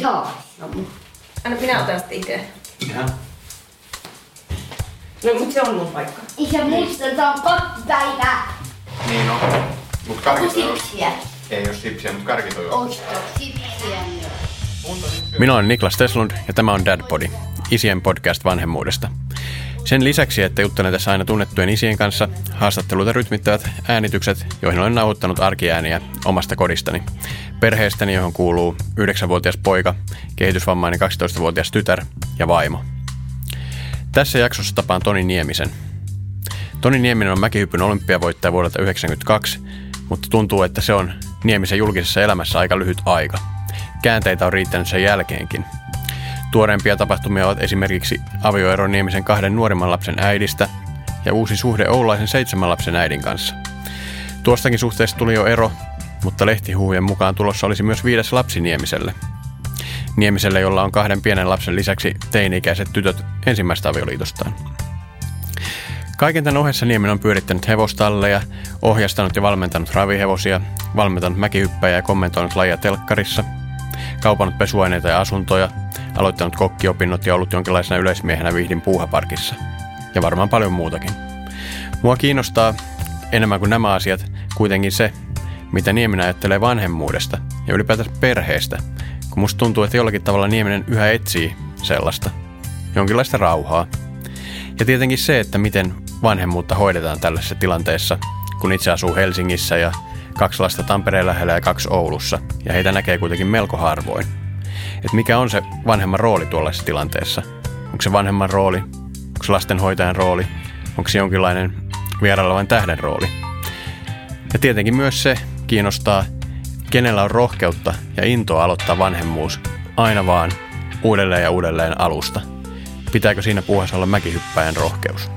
Joo. Anna minä otan sitten itse. Ihan. No mut se on mun paikka. Isä muistetaan pakkipäivää. Niin on. Mut karkit on. Ei oo sipsiä, mut karkit on. Osta sipsiä. Minä olen Niklas Teslund ja tämä on Dad Body, isien podcast vanhemmuudesta. Sen lisäksi, että juttelen tässä aina tunnettujen isien kanssa, haastatteluita rytmittävät äänitykset, joihin olen nauhoittanut arkiääniä omasta kodistani. Perheestäni, johon kuuluu 9-vuotias poika, kehitysvammainen 12-vuotias tytär ja vaimo. Tässä jaksossa tapaan Toni Niemisen. Toni Nieminen on mäkihypyn olympiavoittaja vuodelta 1992, mutta tuntuu, että se on Niemisen julkisessa elämässä aika lyhyt aika. Käänteitä on riittänyt sen jälkeenkin. Tuoreempia tapahtumia ovat esimerkiksi avioero Niemisen 2 nuorimman lapsen äidistä ja uusi suhde oulaisen 7 lapsen äidin kanssa. Tuostakin suhteesta tuli jo ero, mutta lehtihuhujen mukaan tulossa olisi myös 5. lapsi Niemiselle. Niemiselle, jolla on 2 pienen lapsen lisäksi teini-ikäiset tytöt ensimmäistä avioliitostaan. Kaiken tämän ohessa Nieminen on pyörittänyt hevostalleja, ohjastanut ja valmentanut ravihevosia, valmentanut mäkihyppäjä ja kommentoinut lajia telkkarissa, kaupannut pesuaineita ja asuntoja, aloittanut kokkiopinnot ja ollut jonkinlaisena yleismiehenä Vihdin puuhaparkissa. Ja varmaan paljon muutakin. Mua kiinnostaa enemmän kuin nämä asiat kuitenkin se, mitä Nieminen ajattelee vanhemmuudesta ja ylipäätään perheestä, kun musta tuntuu, että jollakin tavalla Nieminen yhä etsii sellaista, jonkinlaista rauhaa. Ja tietenkin se, että miten vanhemmuutta hoidetaan tällaisessa tilanteessa, kun itse asuu Helsingissä ja 2 lasta Tampereen lähellä ja 2 Oulussa, ja heitä näkee kuitenkin melko harvoin. Et mikä on se vanhemman rooli tuollaisessa tilanteessa? Onko se vanhemman rooli? Onko se lastenhoitajan rooli? Onko se jonkinlainen vierailevan tähden rooli? Ja tietenkin myös se kiinnostaa, kenellä on rohkeutta ja intoa aloittaa vanhemmuus aina vaan uudelleen ja uudelleen alusta. Pitääkö siinä puuhassa olla mäkihyppäjän rohkeus?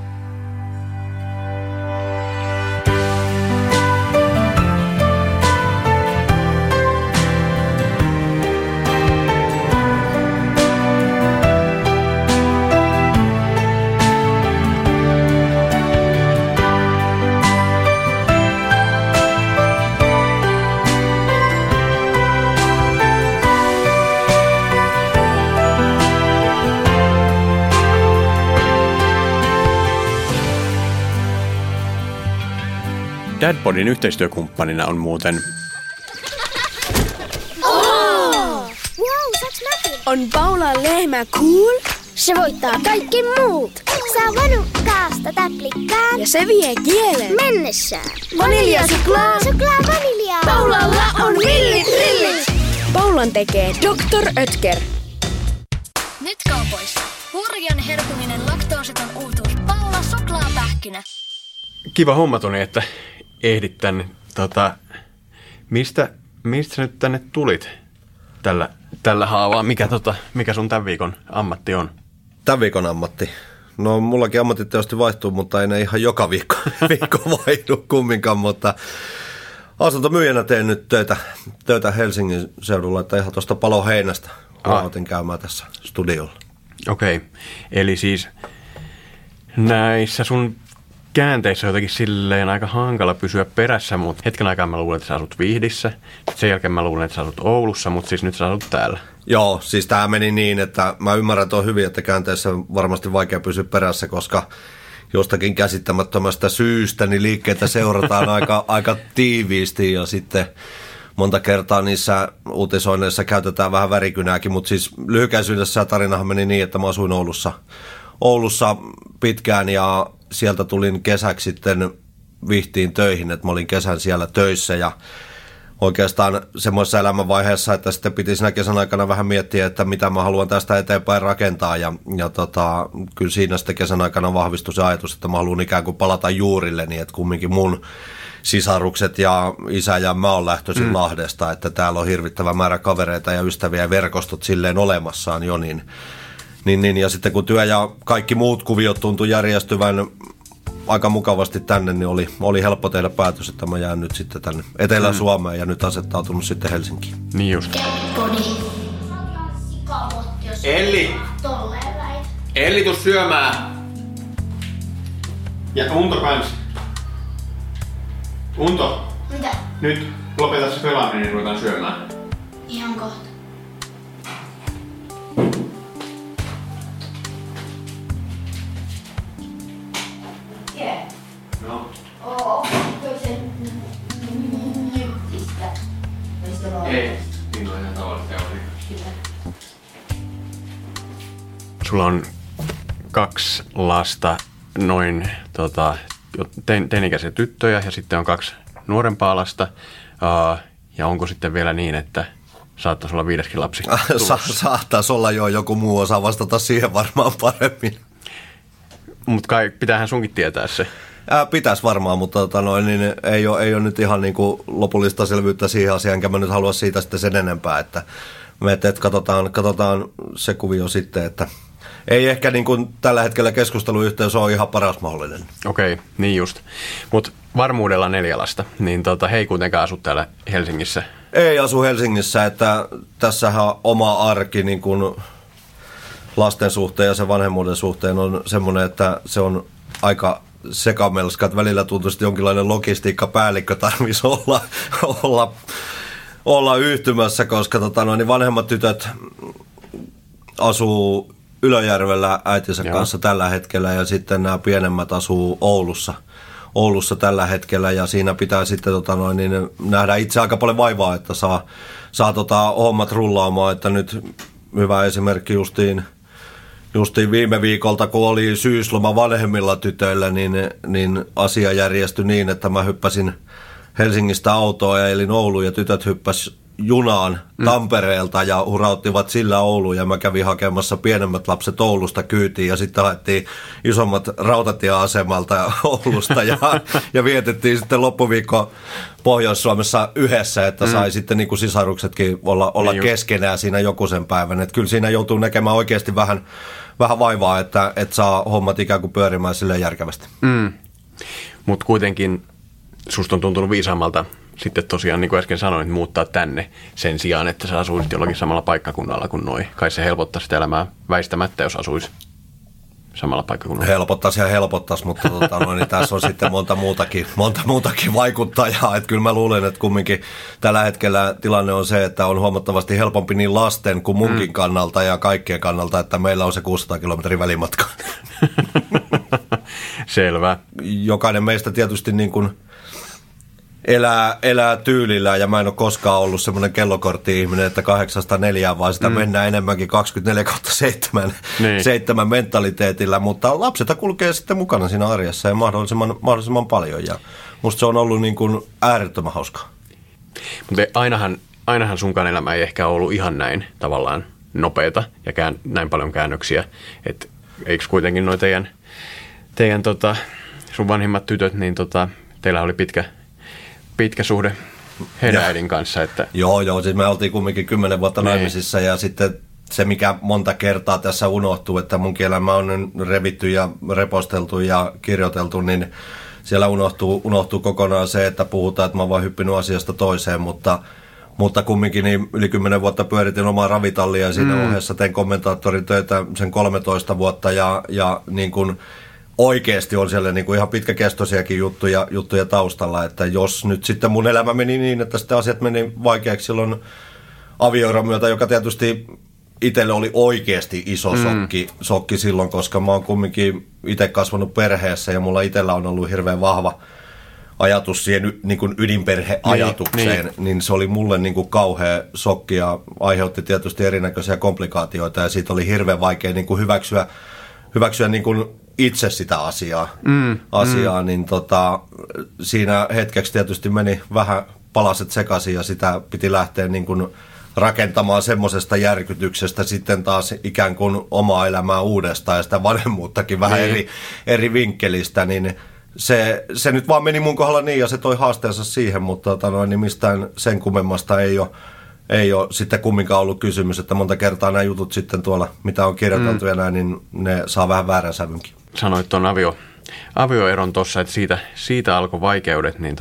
Dadbodyn yhteistyökumppanina on muuten... Oh! Wow, saaks mäkin? On Paulan lehmä cool? Se voittaa kaikki muut. Saa vanukkaasta täplikään. Ja se vie kielen mennessään. Vanilja suklaa. Suklaa vaniljaa. Paulalla on villit rillit. Paulan tekee Dr. Oetker. Nyt kaupoissa. Hurjan herkuminen laktoositon uutuus. Paula suklaa pähkinä. Kiva homma, Toni, että... ehdit tänne. Mistä nyt tänne tulit tällä haavaa? Mikä sun tämän viikon ammatti on? Tämän viikon ammatti? No mullakin ammatit tietysti vaihtuu, mutta ei ne ihan joka viikko vaihdu kumminkaan, mutta asuntomyyjänä teen nyt töitä Helsingin seudulla, että ihan tuosta Paloheinästä aloitin käymään tässä studiolla. Okei, eli siis näissä sun... käänteissä on jotenkin silleen aika hankala pysyä perässä, mutta hetken aikaa mä luulen, että sä asut Vihdissä. Sen jälkeen mä luulen, että sä asut Oulussa, mutta siis nyt sä asut täällä. Joo, siis tää meni niin, että mä ymmärrän tuon hyvin, että käänteissä on varmasti vaikea pysyä perässä, koska jostakin käsittämättömästä syystä niin liikkeitä seurataan aika tiiviisti ja sitten... monta kertaa niissä uutisoinneissa käytetään vähän värikynääkin, mutta siis lyhykäisyydessä tarinahan meni niin, että mä asuin Oulussa pitkään ja sieltä tulin kesäksi sitten Vihtiin töihin, että mä olin kesän siellä töissä ja oikeastaan semmoisessa elämänvaiheessa, että sitten piti siinä kesän aikana vähän miettiä, että mitä mä haluan tästä eteenpäin rakentaa ja kyllä siinä sitten kesän aikana vahvistui se ajatus, että mä haluan ikään kuin palata juurilleni, että kumminkin mun sisarukset ja isä ja mä on lähtöisin Lahdesta, että täällä on hirvittävä määrä kavereita ja ystäviä ja verkostot silleen olemassaan jo niin. Ja sitten kun työ ja kaikki muut kuviot tuntui järjestyvän aika mukavasti tänne, niin oli helppo tehdä päätös, että mä jään nyt sitten tänne Etelä-Suomeen ja nyt asettautunut sitten Helsinkiin. Niin just. Elli, tuu syömään. Ja Unto kans. Unto. Mitä? Nyt lopeta se pelaaminen, niin ruvetaan syömään. Ihan kohta. Tiedä. No. Oo, sen nyrtistä? Ei, niin on ihan tavallista teoria. Sulla on 2 lasta, noin teinikäisiä tyttöjä ja sitten on 2 nuorempaa lasta. Ja onko sitten vielä niin, että saattaisi olla 5. lapsi tulossa? Saattaisi olla jo, joku muu osaa vastata siihen varmaan paremmin. Mutta kai pitäähän sunkin tietää se. Pitäisi varmaan, mutta niin ei ole nyt ihan niin kuin lopullista selvyyttä siihen asiaan, enkä mä nyt halua siitä sitten sen enempää, että me katsotaan se kuvio sitten, että ei ehkä niin kuin tällä hetkellä keskusteluyhteys ole ihan paras mahdollinen. Okei, niin just. Mut varmuudella 4 lasta, niin he ei kuitenkaan asu täällä Helsingissä. Ei asu Helsingissä, että tässähän oma arki niin kuin lasten suhteen ja sen vanhemmuuden suhteen on semmoinen, että se on aika sekamelska, että välillä tuntuu, että jonkinlainen logistiikkapäällikkö tarvitsisi olla yhtymässä, koska niin vanhemmat tytöt asuu Ylöjärvellä äitinsä kanssa tällä hetkellä ja sitten nämä pienemmät asuu Oulussa tällä hetkellä ja siinä pitää sitten niin nähdä itse aika paljon vaivaa, että saa hommat rullaamaan, että nyt hyvä esimerkki justiin viime viikolta, kun oli syysloma vanhemmilla tytöillä, niin asia järjestyi niin, että mä hyppäsin Helsingistä autoa ja elin Ouluun ja tytöt hyppäs junaan Tampereelta ja hurauttivat sillä Ouluun ja mä kävin hakemassa pienemmät lapset Oulusta kyytiin ja sitten haettiin isommat rautatieasemalta Oulusta ja vietettiin sitten loppuviikko Pohjois-Suomessa yhdessä, että sai sitten niin kuin sisaruksetkin olla keskenään siinä jokuisen päivän. Että kyllä siinä joutuu näkemään oikeasti vähän vaivaa, että saa hommat ikään kuin pyörimään silleen järkevästi. Mutta kuitenkin susta on tuntunut viisaammalta sitten tosiaan, niin kuin äsken sanoin, että muuttaa tänne sen sijaan, että sä asuisit jollakin samalla paikkakunnalla kuin noi. Kai se helpottaisi sitä elämää väistämättä, jos asuisi samalla paikkakunnalla. Helpottaisi, mutta niin tässä on sitten monta muutakin vaikuttajaa. Että kyllä mä luulen, että kumminkin tällä hetkellä tilanne on se, että on huomattavasti helpompi niin lasten kuin munkin kannalta ja kaikkien kannalta, että meillä on se 600 kilometrin välimatka. Selvä. Jokainen meistä tietysti niin kuin elää tyylillä ja mä en ole koskaan ollut semmoinen kellokortti-ihminen, että 8-4, vaan sitä mennään enemmänkin 24/7 niin. mentaliteetillä, mutta lapseta kulkee sitten mukana siinä arjessa ja mahdollisimman paljon ja musta se on ollut niin kuin äärettömän hauskaa. Mutta ainahan sunkaan elämä ei ehkä ollut ihan näin tavallaan nopeata ja näin paljon käännöksiä, että eikö kuitenkin noi teidän sun vanhimmat tytöt, niin teillä oli pitkä suhde heidän äidin kanssa. Että. Joo, siis me oltiin kumminkin 10 vuotta naimisissa ja sitten se, mikä monta kertaa tässä unohtuu, että munkin elämä on revitty ja reposteltu ja kirjoiteltu, niin siellä unohtuu kokonaan se, että puhutaan, että mä oon vaan hyppinyt asiasta toiseen, mutta kumminkin niin yli 10 vuotta pyöritin omaa ravitallia ja siinä ohessa tein kommentaattorin töitä sen 13 vuotta ja niin kuin oikeasti on siellä niin kuin ihan pitkäkestoisiakin juttuja taustalla, että jos nyt sitten mun elämä meni niin, että sitten asiat meni vaikeaksi silloin avioeron myötä, joka tietysti itselle oli oikeasti iso sokki silloin, koska mä oon kumminkin itse kasvanut perheessä ja mulla itsellä on ollut hirveän vahva ajatus siihen niin kuin ydinperheajatukseen, niin se oli mulle niin kuin kauhea sokki ja aiheutti tietysti erinäköisiä komplikaatioita ja siitä oli hirveän vaikea niin kuin hyväksyä niin kuin itse sitä asiaa niin siinä hetkeksi tietysti meni vähän palaset sekaisin ja sitä piti lähteä niin kuin rakentamaan semmoisesta järkytyksestä sitten taas ikään kuin omaa elämää uudestaan ja sitä vanhemmuuttakin vähän eri vinkkelistä, niin se nyt vaan meni mun kohdalla niin ja se toi haasteensa siihen, mutta niin mistään sen kummemmasta ei ole sitten kumminkaan ollut kysymys, että monta kertaa nämä jutut sitten tuolla, mitä on kirjoiteltu ja näin, niin ne saa vähän väärän sävynkin. Sanoit tuon avioeron tuossa, että siitä alkoi vaikeudet, niin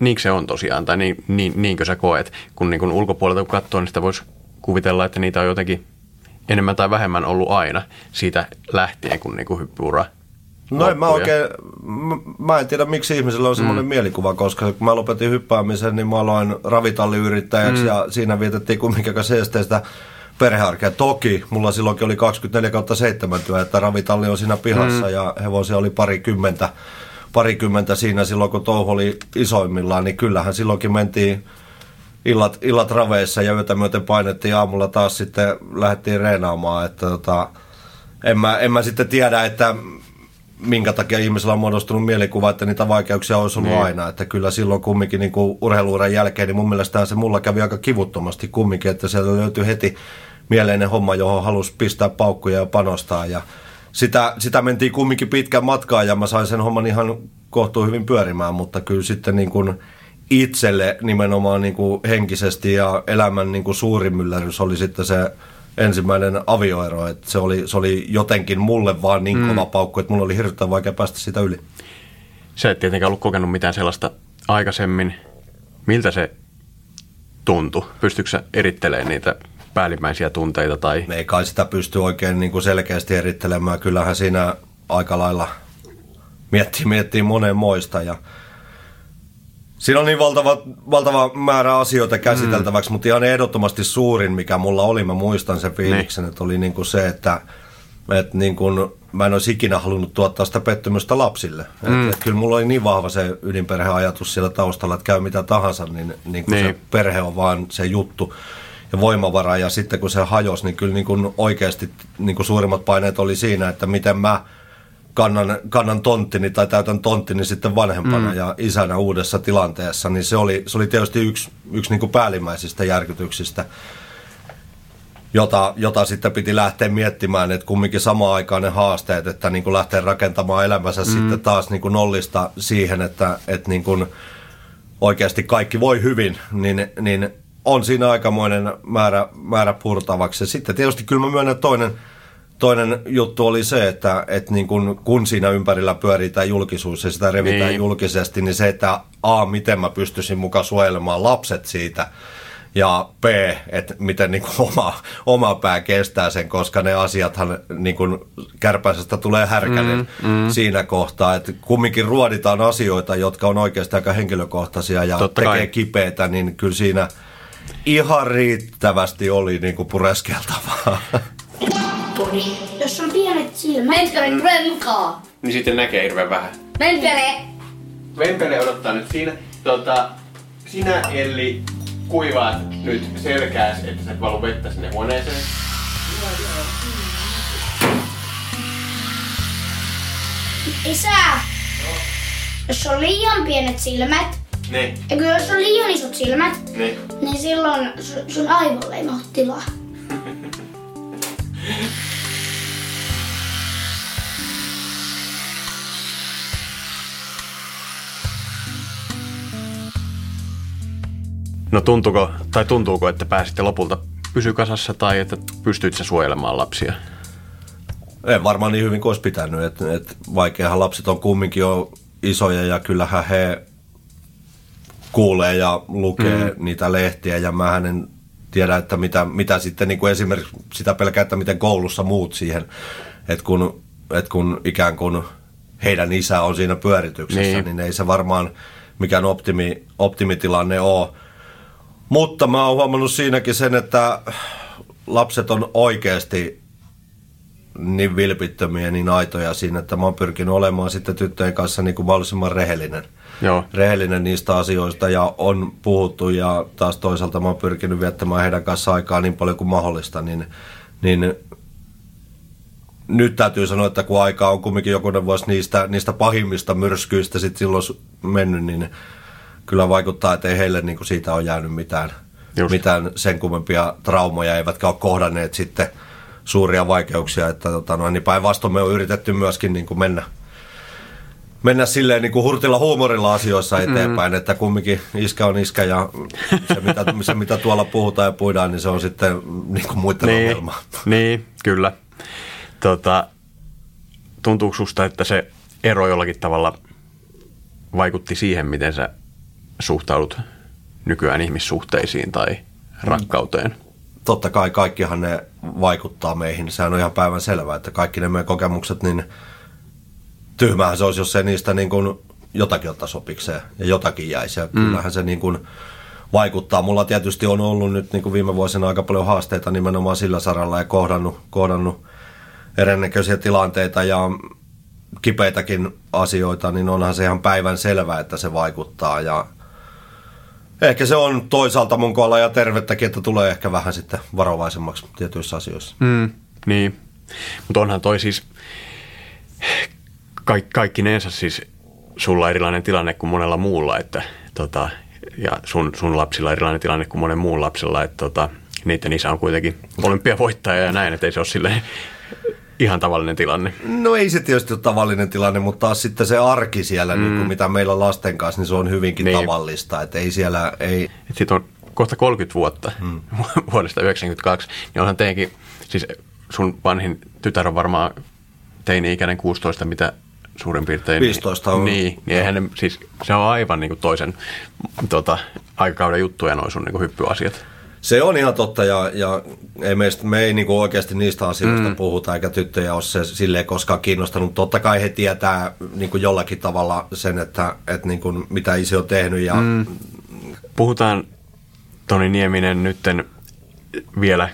niinkö se on tosiaan, tai niinkö sä koet, kun niin kun ulkopuolelta kun katsoo, niin sitä voisi kuvitella, että niitä on jotenkin enemmän tai vähemmän ollut aina siitä lähtien, kun niin kun hyppyura No en mä oikein, mä en tiedä miksi ihmisellä on semmoinen mielikuva, koska kun mä lopetin hyppäämisen, niin mä aloin ravitalliyrittäjäksi ja siinä vietettiin kumminkin esteistä perhearkea. Toki mulla silloinkin oli 24/7 työ, että ravitalli on siinä pihassa ja hevosia oli parikymmentä siinä silloin, kun touhu oli isoimmillaan, niin kyllähän silloinkin mentiin illat raveissa ja yötä myöten painettiin, aamulla taas sitten lähdettiin reenaamaan, että en mä sitten tiedä, että minkä takia ihmisellä on muodostunut mielikuva, että niitä vaikeuksia olisi ollut aina. Että kyllä silloin kumminkin niin kuin urheiluuran jälkeen, niin mun mielestähän se mulla kävi aika kivuttomasti kumminkin, että sieltä löytyi heti mieleinen homma, johon halusi pistää paukkuja ja panostaa. Ja sitä mentiin kumminkin pitkän matkaan ja mä sain sen homman ihan kohtuun hyvin pyörimään, mutta kyllä sitten niin kuin itselle nimenomaan niin kuin henkisesti ja elämän niin kuin suurin myllärys oli sitten se ensimmäinen avioero, että se oli jotenkin mulle vaan niin kova paukku, että mulla oli hirveän vaikea päästä sitä yli. Sä et tietenkään ollut kokenut mitään sellaista aikaisemmin. Miltä se tuntui? Pystytkö sä erittelemään niitä päällimmäisiä tunteita? Tai? Ei kai sitä pysty oikein niin kuin selkeästi erittelemään. Kyllähän siinä aika lailla miettii monen moista ja siinä on niin valtava määrä asioita käsiteltäväksi, mutta ihan ehdottomasti suurin, mikä mulla oli, mä muistan sen fiiliksen, että oli niin kuin se, että niin kuin, mä en olisi ikinä halunnut tuottaa sitä pettymystä lapsille. Että kyllä mulla oli niin vahva se ydinperheajatus siellä taustalla, että käy mitä tahansa, niin kuin se perhe on vaan se juttu ja voimavara. Ja sitten kun se hajosi, niin kyllä niin kuin oikeasti niin kuin suurimmat paineet oli siinä, että miten mä kannan tonttini tai täytän tonttini sitten vanhempana ja isänä uudessa tilanteessa, niin se oli tietysti yksi niin kuin päällimmäisistä järkytyksistä, jota sitten piti lähteä miettimään, että kumminkin samaan aikaan ne haasteet, että niin kuin lähtee rakentamaan elämänsä sitten taas niin kuin nollista siihen, että niin kuin oikeasti kaikki voi hyvin, niin on siinä aikamoinen määrä purtavaksi. Ja sitten tietysti kyllä mä myönnän toinen juttu oli se, että niin kun siinä ympärillä pyöritään julkisuus ja sitä revitään julkisesti, niin se, että A, miten mä pystyisin mukaan suojelemaan lapset siitä, ja B, että miten niin kuin oma pää kestää sen, koska ne asiathan niin kuin kärpäisestä tulee härkänen siinä kohtaa. Että kumminkin ruoditaan asioita, jotka on oikeasti aika henkilökohtaisia ja tekee kipeätä, niin kyllä siinä ihan riittävästi oli niin kuin pureskeltavaa. Puri. Jos on pienet silmät. Vempele renkaa. Niin sitten näkee hirveän vähän. Vempele odottaa nyt siinä. Sinä Elli kuivaat nyt selkääs, että sä et valu vettä sinne huoneeseen. Isä! No. Jos on liian pienet silmät. Ne. Eikö jos on liian isot silmät. Ne. Niin silloin sun aivolle ei mahdu tilaa. No tuntuuko, että pääsitte lopulta pysy kasassa tai että pystyit sä suojelemaan lapsia? En varmaan niin hyvin kuin olisi pitänyt, että vaikeahan lapset on kumminkin jo isoja ja kyllähän he kuulee ja lukee niitä lehtiä ja mähän en tiedä, että mitä sitten niin kuin esimerkiksi sitä pelkää, että miten koulussa muut siihen, että kun ikään kuin heidän isä on siinä pyörityksessä, niin ei se varmaan mikään optimitilanne ole. Mutta mä oon huomannut siinäkin sen, että lapset on oikeasti niin vilpittömiä, niin aitoja siinä, että mä oon pyrkinyt olemaan sitten tyttöjen kanssa niin kuin mahdollisimman rehellinen. Joo. Rehellinen niistä asioista ja on puhuttu ja taas toisaalta mä oon pyrkinyt viettämään heidän kanssa aikaa niin paljon kuin mahdollista, niin nyt täytyy sanoa, että kun aikaa on kumminkin jokunen vuosi niistä pahimmista myrskyistä sitten silloin mennyt, niin kyllä vaikuttaa, että ei heille niin kuin siitä ole jäänyt mitään sen kummempia traumoja, eivätkä ole kohdanneet sitten suuria vaikeuksia, että niin päinvastoin me on yritetty myöskin niin kuin mennä silleen niin kuin hurtilla huumorilla asioissa eteenpäin, että kumminkin iskä on iskä ja se mitä tuolla puhutaan ja puidaan, niin se on sitten niin kuin muiden ongelmaa. Niin, kyllä. Tuntuuko susta, että se ero jollakin tavalla vaikutti siihen, miten sä suhtaudut nykyään ihmissuhteisiin tai rakkauteen? Totta kai kaikkihan ne vaikuttaa meihin. Sehän on ihan päivänselvää, että kaikki ne meidän kokemukset, niin Tyhmähän se olisi, jos se niistä niin kuin jotakin ottaisi opikseen ja jotakin jäisi. Ja kyllähän se niin kuin vaikuttaa. Mulla tietysti on ollut nyt niin kuin viime vuosina aika paljon haasteita nimenomaan sillä saralla ja kohdannut erinäköisiä tilanteita ja kipeitäkin asioita, niin onhan se ihan päivänselvää, että se vaikuttaa. Ja ehkä se on toisaalta mun kohdalla ja tervettäkin, että tulee ehkä vähän sitten varovaisemmaksi tietyissä asioissa. Niin, mutta onhan toi siis kaikkinensa siis sulla erilainen tilanne kuin monella muulla, että ja sun lapsilla erilainen tilanne kuin monen muun lapsella, että niiden isä on kuitenkin olympiavoittaja ja näin, että ei se ole silleen ihan tavallinen tilanne. No ei se tietysti ole tavallinen tilanne, mutta taas sitten se arki siellä, niin kuin mitä meillä lasten kanssa, niin se on hyvinkin tavallista, että ei siellä, ei. Sitten on kohta 30 vuotta vuodesta 1992, niin onhan teinkin, siis sun vanhin tytär on varmaan teini-ikäinen 16, mitä suurin piirtein. 15 on. Niin eihän ne, siis se on aivan niin kuin toisen aikakauden juttuja noin sun niin kuin hyppyasiat. Se on ihan totta ja me ei niin kuin oikeasti niistä asioista puhuta, eikä tyttöjä ole se silleen koskaan kiinnostanut. Totta kai he tietää niin kuin jollakin tavalla sen, että niin kuin mitä isi on tehnyt. Ja puhutaan, Toni Nieminen, nytten vielä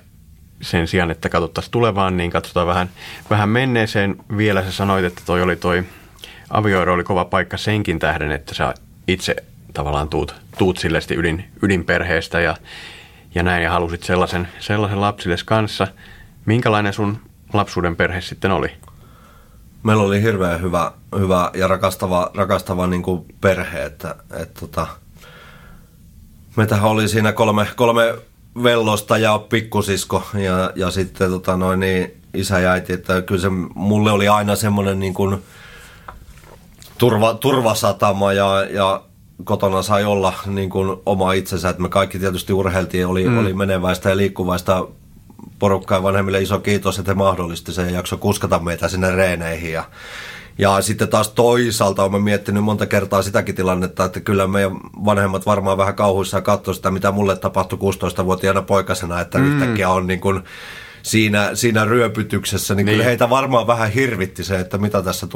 sen sijaan, että katsottaisiin tulevaan, niin katsotaan vähän menneeseen. Vielä sä sanoit, että toi avioero oli kova paikka senkin tähden, että sä itse tavallaan tuut silleesti ydinperheestä ja näin, ja halusit sellaisen lapsilles kanssa. Minkälainen sun lapsuuden perhe sitten oli? Meillä oli hirveän hyvä ja rakastava niin kuin perhe, että meitähän oli siinä kolme vellosta ja pikkusisko ja sitten isä ja äiti, että kyllä se mulle oli aina semmoinen niin kuin turvasatama ja kotona sai olla niin kuin oma itsensä, että me kaikki tietysti urheiltiin, oli meneväistä ja liikkuvaista porukkaa, vanhemmille iso kiitos, että he mahdollisti sen ja jaksoi kuskata meitä sinne reeneihin ja sitten taas toisaalta olen miettinyt monta kertaa sitäkin tilannetta, että kyllä meidän vanhemmat varmaan vähän kauhuissaan katsoi sitä, mitä mulle tapahtui 16-vuotiaana poikasena, että yhtäkkiä on niin kuin siinä ryöpytyksessä, niin kyllä heitä varmaan vähän hirvitti se, että mitä tässä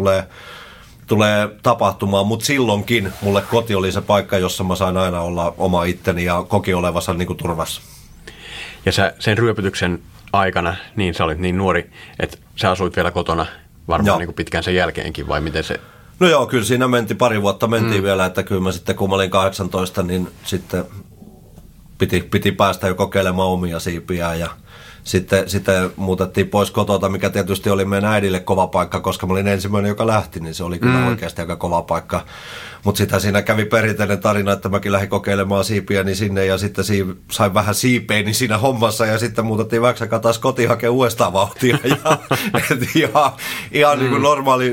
tulee tapahtumaan, mutta silloinkin mulle koti oli se paikka, jossa mä sain aina olla oma itteni ja koki olevansa niin kuin turvassa. Ja sä sen ryöpytyksen aikana, niin sä olit niin nuori, että sä asuit vielä kotona varmaan niin kuin pitkään sen jälkeenkin, vai miten se? No joo, kyllä siinä pari vuotta mentiin vielä, että kyllä mä sitten kun mä olin 18, niin sitten piti päästä jo kokeilemaan omia siipiään ja sitten muutettiin pois kotota, mikä tietysti oli meidän äidille kova paikka, koska mä olin ensimmäinen, joka lähti, niin se oli kyllä oikeasti aika kova paikka. Mutta sitä siinä kävi perinteinen tarina, että mäkin lähdin kokeilemaan siipiäni sinne ja sitten sain vähän siipeeni siinä hommassa ja sitten muutettiin väksäkään taas kotiin hakemaan uudestaan vauhtia. Ja, ihan niin kuin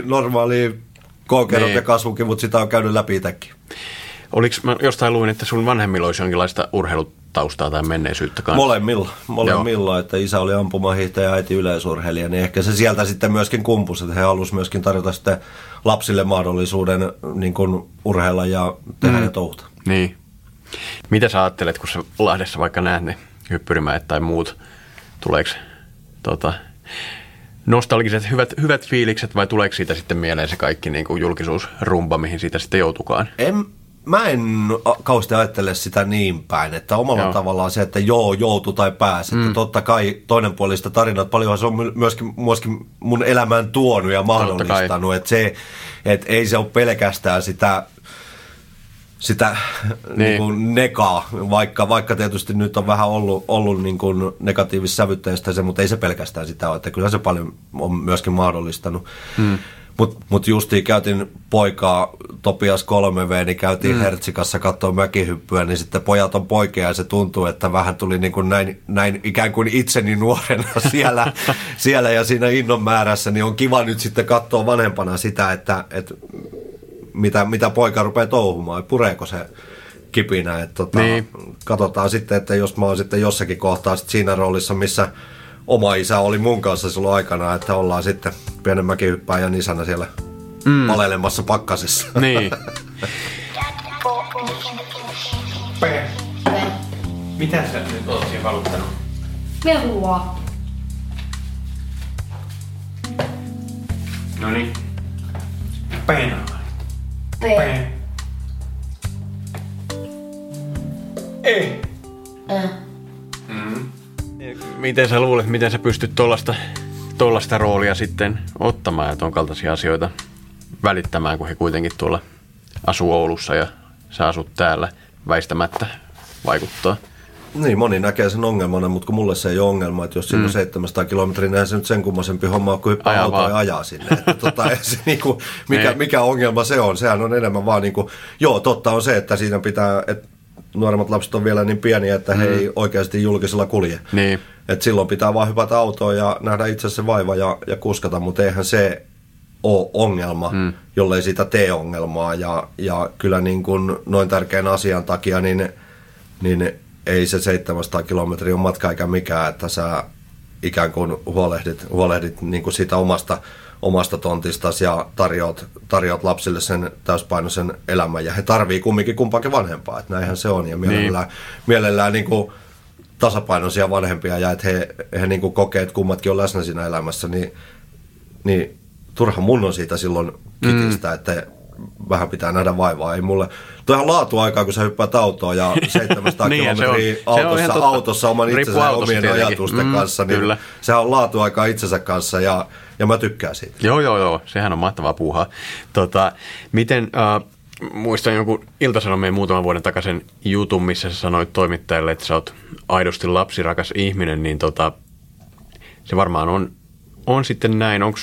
normaali kokerot ja kasvukivut, sitä on käynyt läpi itsekin. Oliko, mä jostain luin, että sun vanhemmilla olisi jonkinlaista urheilutaustaa tai menneisyyttä kanssa? Molemmilla, että isä oli ampumahiihtäjä ja äiti yleisurheilija, niin ehkä se sieltä sitten myöskin kumpusi, että he halusivat myöskin tarjota sitten lapsille mahdollisuuden niin kuin urheilla ja tehdä ja touhuta. Niin. Mitä sä ajattelet, kun sä Lahdessa vaikka näet ne hyppyrimäet tai muut, tuleeko nostalgiset hyvät fiilikset vai tuleeko siitä sitten mieleen se kaikki niin kuin julkisuusrumba, mihin siitä sitten joutukaan? Mä en kauheasti ajattele sitä niin päin, että omalla tavallaan se, että joutu tai pääsi. Että totta kai toinen puoli sitä tarinaa, että paljonhan se on myöskin mun elämään tuonut ja mahdollistanut. Että ei se ole pelkästään sitä niin kuin negaa, vaikka tietysti nyt on vähän ollut niin kuin negatiivissävytteistä se, mutta ei se pelkästään sitä ole. Että kyllä se paljon on myöskin mahdollistanut. Mut justiin käytin poikaa, Topias 3V, niin käytiin Hertsikassa katsoa mäkihyppyä, niin sitten pojat on poikia ja se tuntuu, että vähän tuli niin kuin näin ikään kuin itseni nuorena siellä ja siinä innon määrässä, niin on kiva nyt sitten katsoa vanhempana sitä, että mitä poika rupeaa touhumaan, pureeko se kipinä. Katsotaan sitten, että jos mä oon sitten jossakin kohtaa sit siinä roolissa, missä oma isä oli mun kanssa silloin aikana, että ollaan sitten pienen mäkihyppääjän isänä siellä palelemassa pakkasessa. Niin. Mitä sä nyt oot siihen valuttanut? Mehua. Noniin. Peenaamarit. Ei. Miten sä luulet, miten sä pystyt tollaista roolia sitten ottamaan ja ton kaltaisia asioita välittämään, kun he kuitenkin tuolla asuu Oulussa ja sä asut täällä, väistämättä vaikuttaa? Niin, moni näkee sen ongelmana, mutta kun mulle se ei ole ongelma, että jos siinä on 700 kilometriä, niin se nyt sen kummasempi homma on, kun hyppää autoa ja ajaa sinne. Että se, niinku, mikä ongelma se on? Sehän on enemmän vaan niin kuin, joo, totta on se, että siinä pitää, että nuoremmat lapset on vielä niin pieniä, että he ei oikeasti julkisella kulje. Niin. Että silloin pitää vaan hypätä autoon ja nähdä itse se vaiva ja kuskata, mutta eihän se ole ongelma, jollei siitä tee ongelmaa. Ja kyllä niin kuin noin tärkeän asian takia, niin ei se 700 kilometriä on matka eikä mikään, että sä ikään kuin huolehdit niin kuin siitä omasta tontistasi ja tarjoat lapsille sen täyspainoisen elämän. Ja he tarvii kumminkin kumpaakin vanhempaa, että näinhän se on. Ja mielellään niin kuin tasapainoisia vanhempia ja että he niin kuin kokee, että kummatkin on läsnä siinä elämässä, niin turha mun on siitä silloin kitistä, että vähän pitää nähdä vaivaa. Ei mulle. Tuo on ihan laatuaikaa, kun sä hyppäät autoon ja 700 kilometriä autossa oman itsensä ja omien ajatusten kanssa. Niin sehän on laatuaikaa itsensä kanssa ja mä tykkään siitä. Joo. Sehän on mahtavaa puuhaa. Miten, muistan jonkun Ilta-Sanomien muutaman vuoden takaisen jutun, missä sä sanoit toimittajalle, että sä oot aidosti lapsirakas ihminen, niin se varmaan on sitten näin. Onko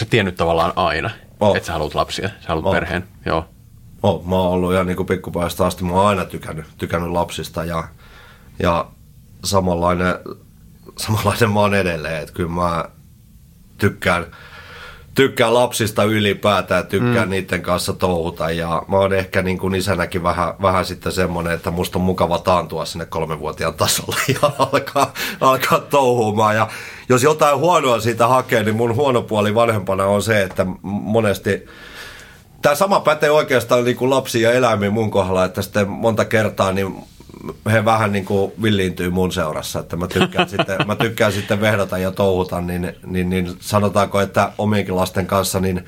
sä tiennyt tavallaan aina? Että sä haluat lapsia, sä haluat perheen, joo. Mä oon ollut ihan niin pikkupäivästä asti, mä oon aina tykännyt lapsista ja samanlainen mä oon edelleen. Että kyllä mä tykkään lapsista ylipäätään, tykkään niiden kanssa touhuta ja mä oon ehkä niin kuin isänäkin vähän sitten semmoinen, että musta on mukava taantua sinne 3-vuotiaan tasolle ja alkaa touhumaan. Ja jos jotain huonoa siitä hakee, niin mun huono puoli vanhempana on se, että monesti tämä sama pätee oikeastaan niin kuin lapsiin ja eläimiin mun kohdalla, että sitten monta kertaa niin he vähän niin kuin villiintyy mun seurassa, että mä tykkään sitten vehdata ja touhuta, niin sanotaanko, että omienkin lasten kanssa niin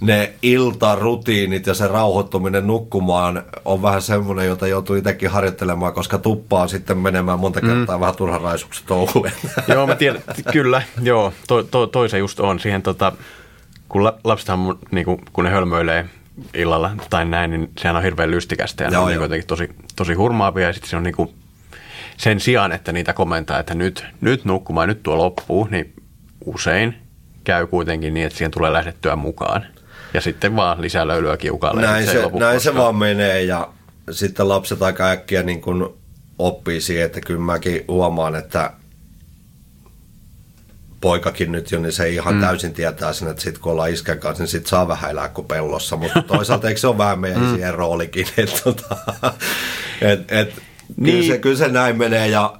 ne iltarutiinit ja se rauhoittuminen nukkumaan on vähän semmoinen, jota joutuu itsekin harjoittelemaan, koska tuppaa sitten menemään monta kertaa vähän turhan raisuksi touhuun. Joo, mä tiedän, kyllä, joo, toi se just on. Siihen kun lapsethan, niin kun ne hölmöilee illalla tai näin, niin sehän on hirveän lystikästä ja ne on niin jotenkin tosi hurmaavia ja sitten se on niin kuin sen sijaan, että niitä komentaa, että nyt nukkumaan, nyt tuo loppuu, niin usein käy kuitenkin niin, että siihen tulee lähdettyä mukaan ja sitten vaan lisää löylyä kiukalle. Näin se vaan menee ja sitten lapset aika äkkiä niin kuin oppii siihen, että kyllä mäkin huomaan, että poikakin nyt jo, niin se ihan täysin tietää sen, että sitten kun ollaan iskän kanssa, niin sitten saa vähän elää kuin pellossa, mutta toisaalta eikö se ole vähän meidän isien roolikin, että niin. Kyllä se näin menee ja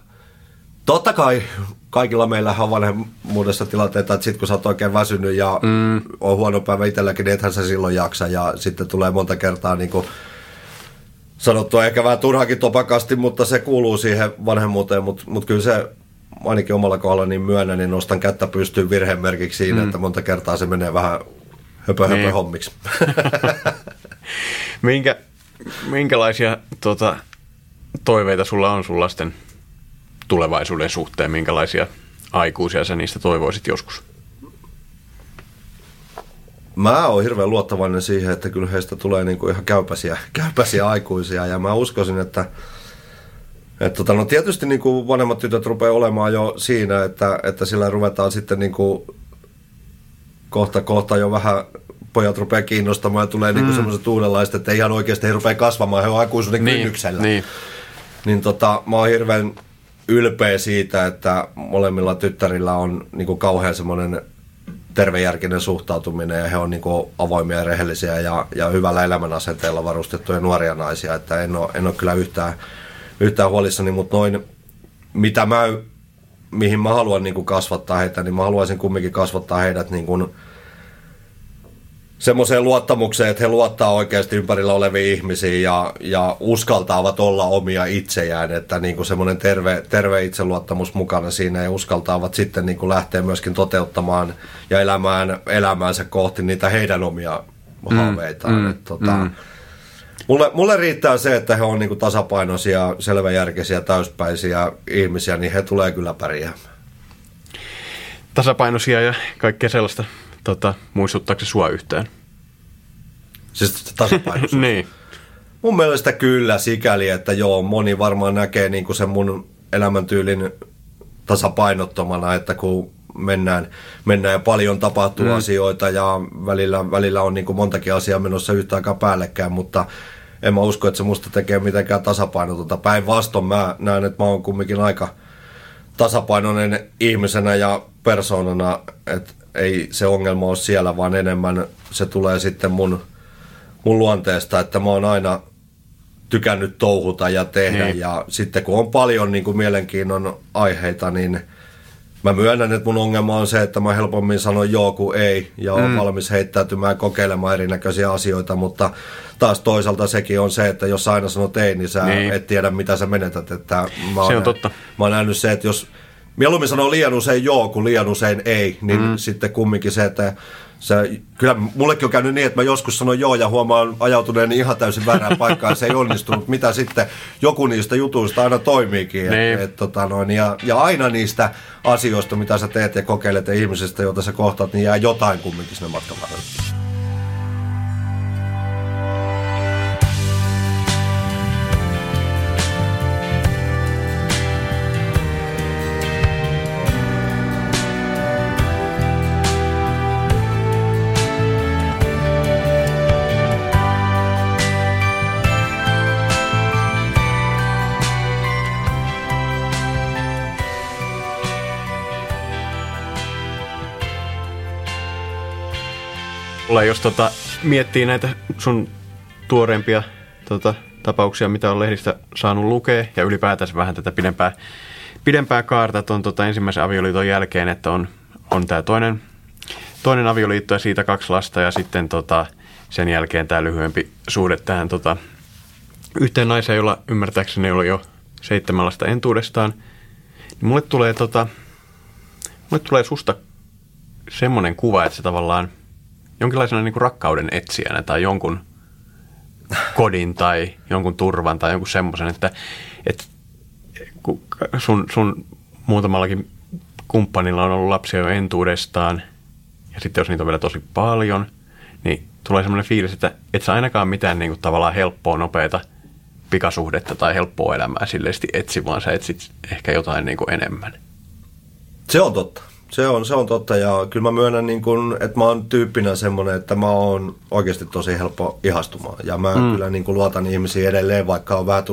totta kai kaikilla meillähän on vanhemmuudessa tilanteita, että sitten kun sä oot oikein väsynyt ja on huono päivä itselläkin, niin ethän sä silloin jaksa ja sitten tulee monta kertaa niin kuin sanottua ehkä vähän turhakin topakasti, mutta se kuuluu siihen vanhemmuuteen, mutta kyllä se ainakin omalla kohdalla niin myönnän, niin nostan kättä pystyyn virhemerkiksi siinä, että monta kertaa se menee vähän höpö hommiksi. Minkälaisia toiveita sulla on sun lasten tulevaisuuden suhteen? Minkälaisia aikuisia sä niistä toivoisit joskus? Mä oon hirveän luottavainen siihen, että kyllä heistä tulee niinku ihan käypäisiä aikuisia ja mä uskoisin, että no tietysti niin kuin vanhemmat tytöt rupeaa olemaan jo siinä, että sillä ruvetaan sitten niin kuin kohta jo vähän, pojat rupeaa kiinnostamaan ja tulee niin kuin semmoiset uudenlaiset, että ihan oikeasti he rupeaa kasvamaan, he on aikuisuuden kynnyksellä. Niin, mä oon hirveän ylpeä siitä, että molemmilla tyttärillä on niin kuin kauhean semmoinen tervejärkinen suhtautuminen ja he on niin kuin avoimia ja rehellisiä ja hyvällä elämänasenteella varustettuja nuoria naisia, että en ole kyllä yhtään huolissani, mutta noin, mihin mä haluan niin kuin kasvattaa heitä, niin mä haluaisin kumminkin kasvattaa heidät niin kuin semmoiseen luottamukseen, että he luottaa oikeasti ympärillä oleviin ihmisiin ja uskaltaavat olla omia itsejään, että niin kuin semmoinen terve itseluottamus mukana siinä ja uskaltaavat sitten niin kuin lähteä myöskin toteuttamaan ja elämäänsä kohti niitä heidän omia haaveitaan. Mulle riittää se, että he on niinku tasapainoisia, selväjärkisiä, täyspäisiä ihmisiä, niin he tulee kyllä pärjäämään. Tasapainoisia ja kaikkea sellaista, muistuttaako se sua yhtään? Siis tasapainoisuus? Niin. Mun mielestä kyllä sikäli, että joo, moni varmaan näkee niinku sen mun elämäntyylin tasapainottomana, että kun mennään ja paljon tapahtuu asioita ja välillä on niin kuin montakin asiaa menossa yhtä aikaa päällekkäin, mutta en mä usko, että se musta tekee mitenkään tasapainotonta. Päinvastoin mä näen, että mä oon kumminkin aika tasapainoinen ihmisenä ja persoonana, että ei se ongelma ole siellä, vaan enemmän se tulee sitten mun luonteesta, että mä oon aina tykännyt touhuta ja tehdä ja sitten kun on paljon niin kuin mielenkiinnon aiheita, niin mä myönnän, että mun ongelma on se, että mä helpommin sanon joo kuin ei ja on valmis heittäytymään kokeilemaan erinäköisiä asioita, mutta taas toisaalta sekin on se, että jos aina sanot ei, niin sä et tiedä mitä sä menetät. Että se on totta. Mä oon nähnyt se, että jos mieluummin sanoo liian usein joo kuin liian usein ei, niin sitten kumminkin se, että kyllä mullekin on käynyt niin, että mä joskus sanon joo ja huomaan ajautuneen ihan täysin väärään paikkaan, se ei onnistunut, mitä sitten joku niistä jutuista aina toimiikin. Niin. Ja aina niistä asioista, mitä sä teet ja kokeilet ja ihmisistä, joita sä kohtaat, niin jää jotain kumminkin sinne matkan varrelle. Jos miettii näitä sun tuoreimpia tapauksia, mitä on lehdistä saanut lukea ja ylipäätänsä vähän tätä pidempää kaarta tuon ensimmäisen avioliiton jälkeen, että on tämä toinen avioliitto ja siitä 2 lasta ja sitten sen jälkeen tämä lyhyempi suhde tähän yhteen naiseen, jolla ymmärtääkseni oli jo 7 lasta entuudestaan. Niin mulle tulee susta semmoinen kuva, että se tavallaan jonkinlaisena niin kuin rakkauden etsijänä tai jonkun kodin tai jonkun turvan tai jonkun semmoisen, että sun muutamallakin kumppanilla on ollut lapsia jo entuudestaan ja sitten jos niitä on vielä tosi paljon, niin tulee semmoinen fiilis, että et sä ainakaan mitään niin kuin tavallaan helppoa, nopeata pikasuhdetta tai helppoa elämää silleesti etsi, vaan sä etsit ehkä jotain niin kuin enemmän. Se on totta. Se on totta ja kyllä mä myönnän, niin kun, että mä oon tyyppinä semmoinen, että mä oon oikeasti tosi helppo ihastumaan. Ja mä kyllä niin kun luotan ihmisiin edelleen, vaikka on vähän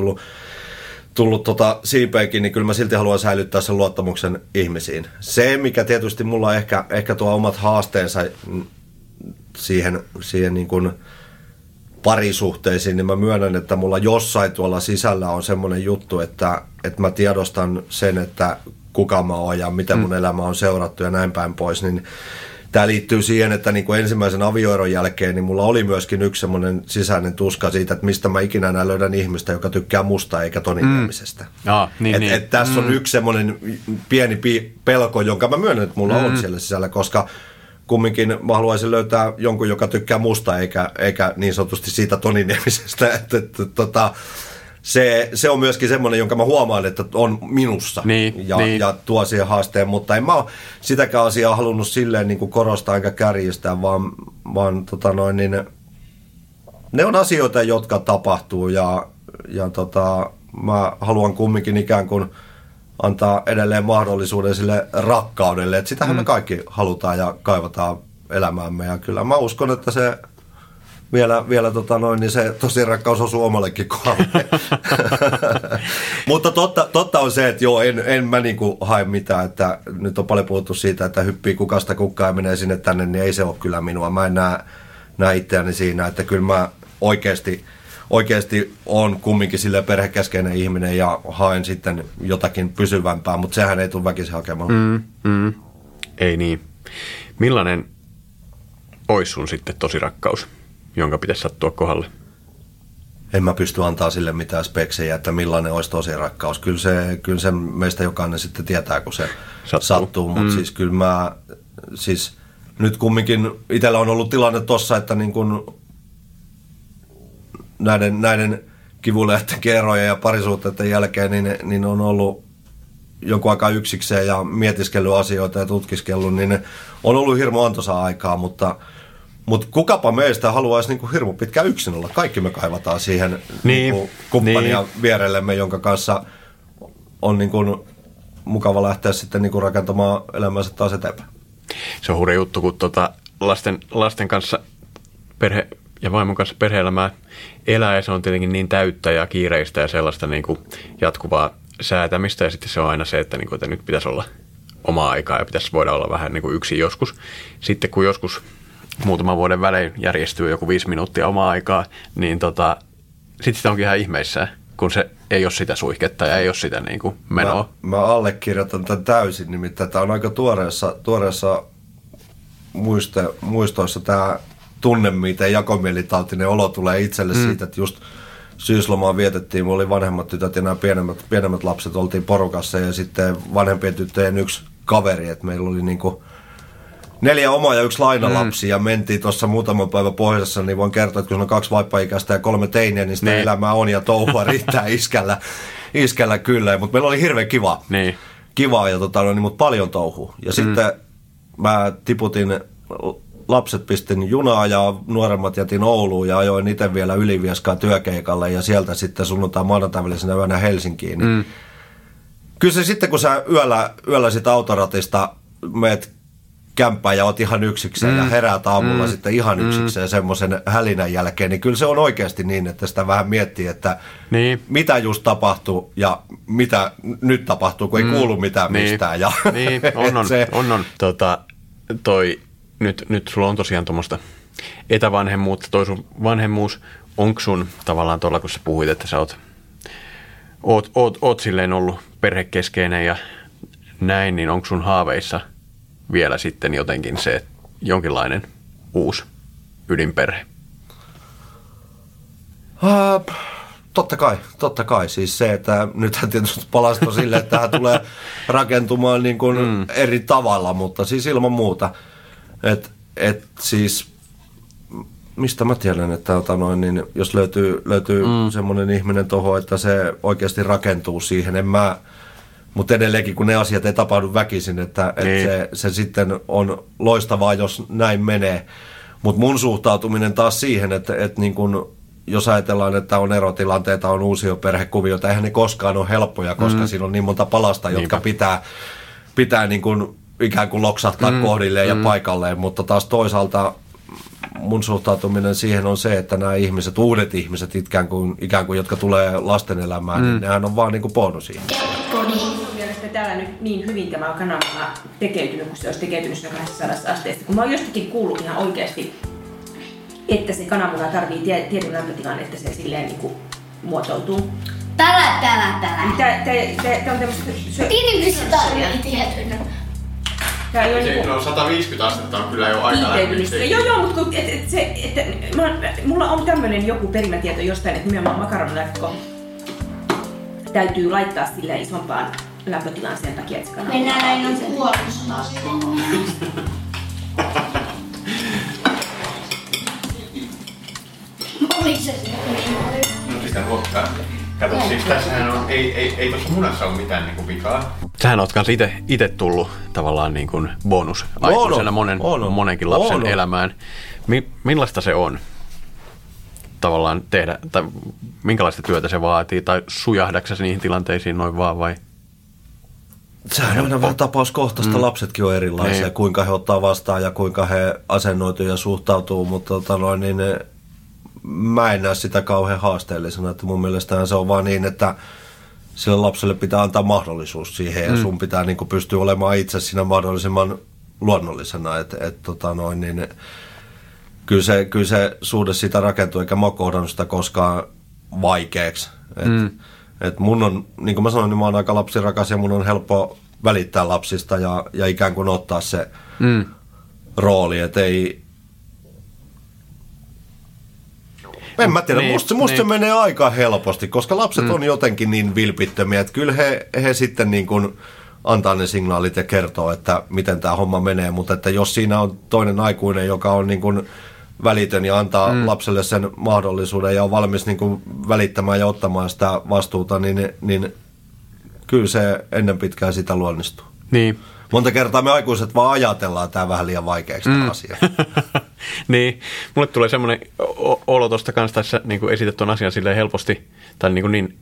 tullut siipeäkin, niin kyllä mä silti haluan säilyttää sen luottamuksen ihmisiin. Se, mikä tietysti mulla ehkä tuo omat haasteensa siihen niin kun parisuhteisiin, niin mä myönnän, että mulla jossain tuolla sisällä on semmoinen juttu, että mä tiedostan sen, että kuka mä oon ja mitä mun elämä on seurattu ja näin päin pois, niin tämä liittyy siihen, että niin kuin ensimmäisen avioeron jälkeen niin mulla oli myöskin yksi semmoinen sisäinen tuska siitä, että mistä mä ikinä enää löydän ihmistä, joka tykkää musta eikä Toni Niemisestä. Et tässä on yksi semmoinen pieni pelko, jonka mä myönnän, että mulla on siellä sisällä, koska kumminkin mä haluaisin löytää jonkun, joka tykkää musta eikä niin sanotusti siitä Toni Niemisestä, että Se on myöskin semmoinen, jonka mä huomaan, että on minussa ja tuo siihen haasteen, mutta en mä ole sitäkään asiaa halunnut silleen niin kuin korostaa enkä kärjistää, vaan ne on asioita, jotka tapahtuu ja mä haluan kumminkin ikään kuin antaa edelleen mahdollisuuden sille rakkaudelle, että sitähän me kaikki halutaan ja kaivataan elämäämme ja kyllä mä uskon, että se vielä niin se tosi rakkaus osuu omallekin kohdalle. Mutta totta on se, että joo, en mä niinku hae mitään, että nyt on paljon puhuttu siitä, että hyppii kukasta kukkaa ja menee sinne tänne, niin ei se ole kyllä minua. Mä en näe itseäni siinä, että kyllä mä oikeasti on kumminkin silleen perhekäskeinen ihminen ja haen sitten jotakin pysyvämpää, mutta sehän ei tule väkisin hakemaan. Ei niin. Millainen olisi sun sitten tosi rakkaus, jonka pitäisi sattua kohdalle? En mä pysty antaa sille mitään speksejä, että millainen olisi tosi rakkaus. Kyllä se meistä jokainen sitten tietää, kun se sattuu. Mutta siis kyllä mä, nyt kumminkin itsellä on ollut tilanne tossa, että niin kun näiden kivulehten erojen ja parisuhteiden jälkeen niin on ollut joku aika yksikseen ja mietiskellyt asioita ja tutkiskellut, niin ne on ollut hirmu antoisaa aikaa, mutta kukapa meistä haluaisi niinku hirmu pitkään yksin olla. Kaikki me kaivataan siihen niinku kumppania vierellemme, jonka kanssa on niinku mukava lähteä sitten niinku rakentamaan elämänsä taas eteenpäin. Se on hurja juttu, kun lasten kanssa ja vaimon kanssa perhe-elämää elää, ja se on tietenkin niin täyttä ja kiireistä ja sellaista niinku jatkuvaa säätämistä, ja sitten se on aina se, että, niinku, että nyt pitäisi olla omaa aikaa ja pitäisi voida olla vähän niinku yksin joskus. Sitten kun joskus muutaman vuoden välein järjestyy joku 5 minuuttia omaa aikaa, niin sitten sitä onkin ihan ihmeissään, kun se ei ole sitä suihketta ja ei ole sitä niin kuin menoa. Mä allekirjoitan tämän täysin, nimittäin tämä on aika tuoreessa muistoissa tämä tunne, miten jakomielitautinen olo tulee itselle siitä, että just syyslomaa vietettiin, mulla oli vanhemmat tytöt ja nämä pienemmät lapset, oltiin porukassa ja sitten vanhempien tyttöjen yksi kaveri, että meillä oli niin kuin 4 omaa ja 1 lainalapsi ja mentiin tuossa muutaman päivän pohjoisessa, niin voin kertoa, että kun on 2 vaippaikäistä ja 3 teiniä, niin sitä elämää on ja touhua riittää iskällä kyllä. Mutta meillä oli hirveän kivaa ja mutta paljon touhua. Ja sitten mä tiputin, lapset pistin junaa ja nuoremmat jätin Ouluun ja ajoin itse vielä Ylivieskaa työkeikalle ja sieltä sitten sunnuntai maanantainvälisenä yönä Helsinkiin. Niin kyllä se sitten, kun sä yöllä sit autoratista meet kämppää ja oot ihan yksikseen ja heräät aamulla sitten ihan yksikseen semmoisen hälinän jälkeen, niin kyllä se on oikeasti niin, että sitä vähän miettii, että mitä just tapahtuu ja mitä nyt tapahtuu, kun ei kuulu mitään mistään. Ja on. Nyt sulla on tosiaan tuommoista etävanhemmuutta, toi sun vanhemmuus, onko sun tavallaan tuolla, kun sä puhuit, että sä oot silleen ollut perhekeskeinen ja näin, niin onko sun haaveissa vielä sitten jotenkin se jonkinlainen uusi ydinperhe? Totta kai. Siis se, että nythän tietysti palasto sille, että tähän tulee rakentumaan niin kuin eri tavalla, mutta siis ilman muuta. Et siis, mistä mä tiedän, että niin jos löytyy semmoinen ihminen tuohon, että se oikeasti rakentuu siihen, mutta edelleenkin, kun ne asiat ei tapahdu väkisin, että se sitten on loistavaa, jos näin menee. Mutta mun suhtautuminen taas siihen, että niin kun, jos ajatellaan, että on erotilanteita, on uusia perhekuvioita, eihän ne koskaan ole helppoja, koska siinä on niin monta palasta, jotka pitää niin kun ikään kuin loksahtaa kohdilleen ja paikalleen. Mutta taas toisaalta mun suhtautuminen siihen on se, että nämä ihmiset, uudet ihmiset ikään kuin jotka tulee lasten elämään, niin nehän on vaan niin kuin bonusia. Mielestäni täällä nyt niin hyvin tämä kanava tekeytynyt, kun se olisi tekeytynyt siinä 200 asteesta. Kun mä oon jostakin kuullut ihan oikeasti, että se kanava tarvitsee tietyn lämpötilan, että se silleen niin kuin muotoutuu. Pälä! Tää on tämmöstä... Tietenkin se tarvitsee tietyn. Niin kuin, 150 astetta on kyllä jo aika lämmin. Joo, mutta mulla on tämmönen joku perimätieto jostain, että nimenomaan makaronilakko täytyy laittaa silleen isompaan lämpötilaan sen takia, että se kannattaa. Mennään näin on kuorossa taas. Oliko se sitä ruokkaa? Kato, siis tässähän on, ei tuossa munassa ole mitään niinku vikaa. Sähän oot kans ite tullut tavallaan niin kuin bonus aikuisena monenkin lapsen elämään. Millaista se on tavallaan tehdä, tai minkälaista työtä se vaatii, tai sujahdaksesi niihin tilanteisiin noin vaan vai? Sehän on aina vähän tapauskohtaista, lapsetkin on erilaisia, kuinka he ottaa vastaan ja kuinka he asennoituu ja suhtautuu, mutta mä en näe sitä kauhean haasteellisena, että mun mielestähän se on vaan niin, että sille lapselle pitää antaa mahdollisuus siihen ja sun pitää niin kuin pystyä olemaan itse siinä mahdollisimman luonnollisena, että kyllä se suhde siitä rakentuu, eikä mä ole kohdannut sitä koskaan vaikeaksi. Et mun on, niin kuin mä sanoin, niin mä oon aika lapsirakas ja mun on helppo välittää lapsista ja ikään kuin ottaa se rooli, että ei... En mä tiedä, musta se menee aika helposti, koska lapset on jotenkin niin vilpittömiä, että kyllä he sitten niin kuin antaa ne signaalit ja kertoo, että miten tämä homma menee, mutta että jos siinä on toinen aikuinen, joka on niin kuin välitön ja antaa lapselle sen mahdollisuuden ja on valmis niin kuin välittämään ja ottamaan sitä vastuuta, niin kyllä se ennen pitkään sitä luonnistuu. Niin. Monta kertaa me aikuiset vaan ajatellaan tämä vähän liian vaikeaksi tämä asia. Niin, mulle tulee semmoinen olo tuosta kanssa tässä niin kuin esität tuon asian silleen helposti tai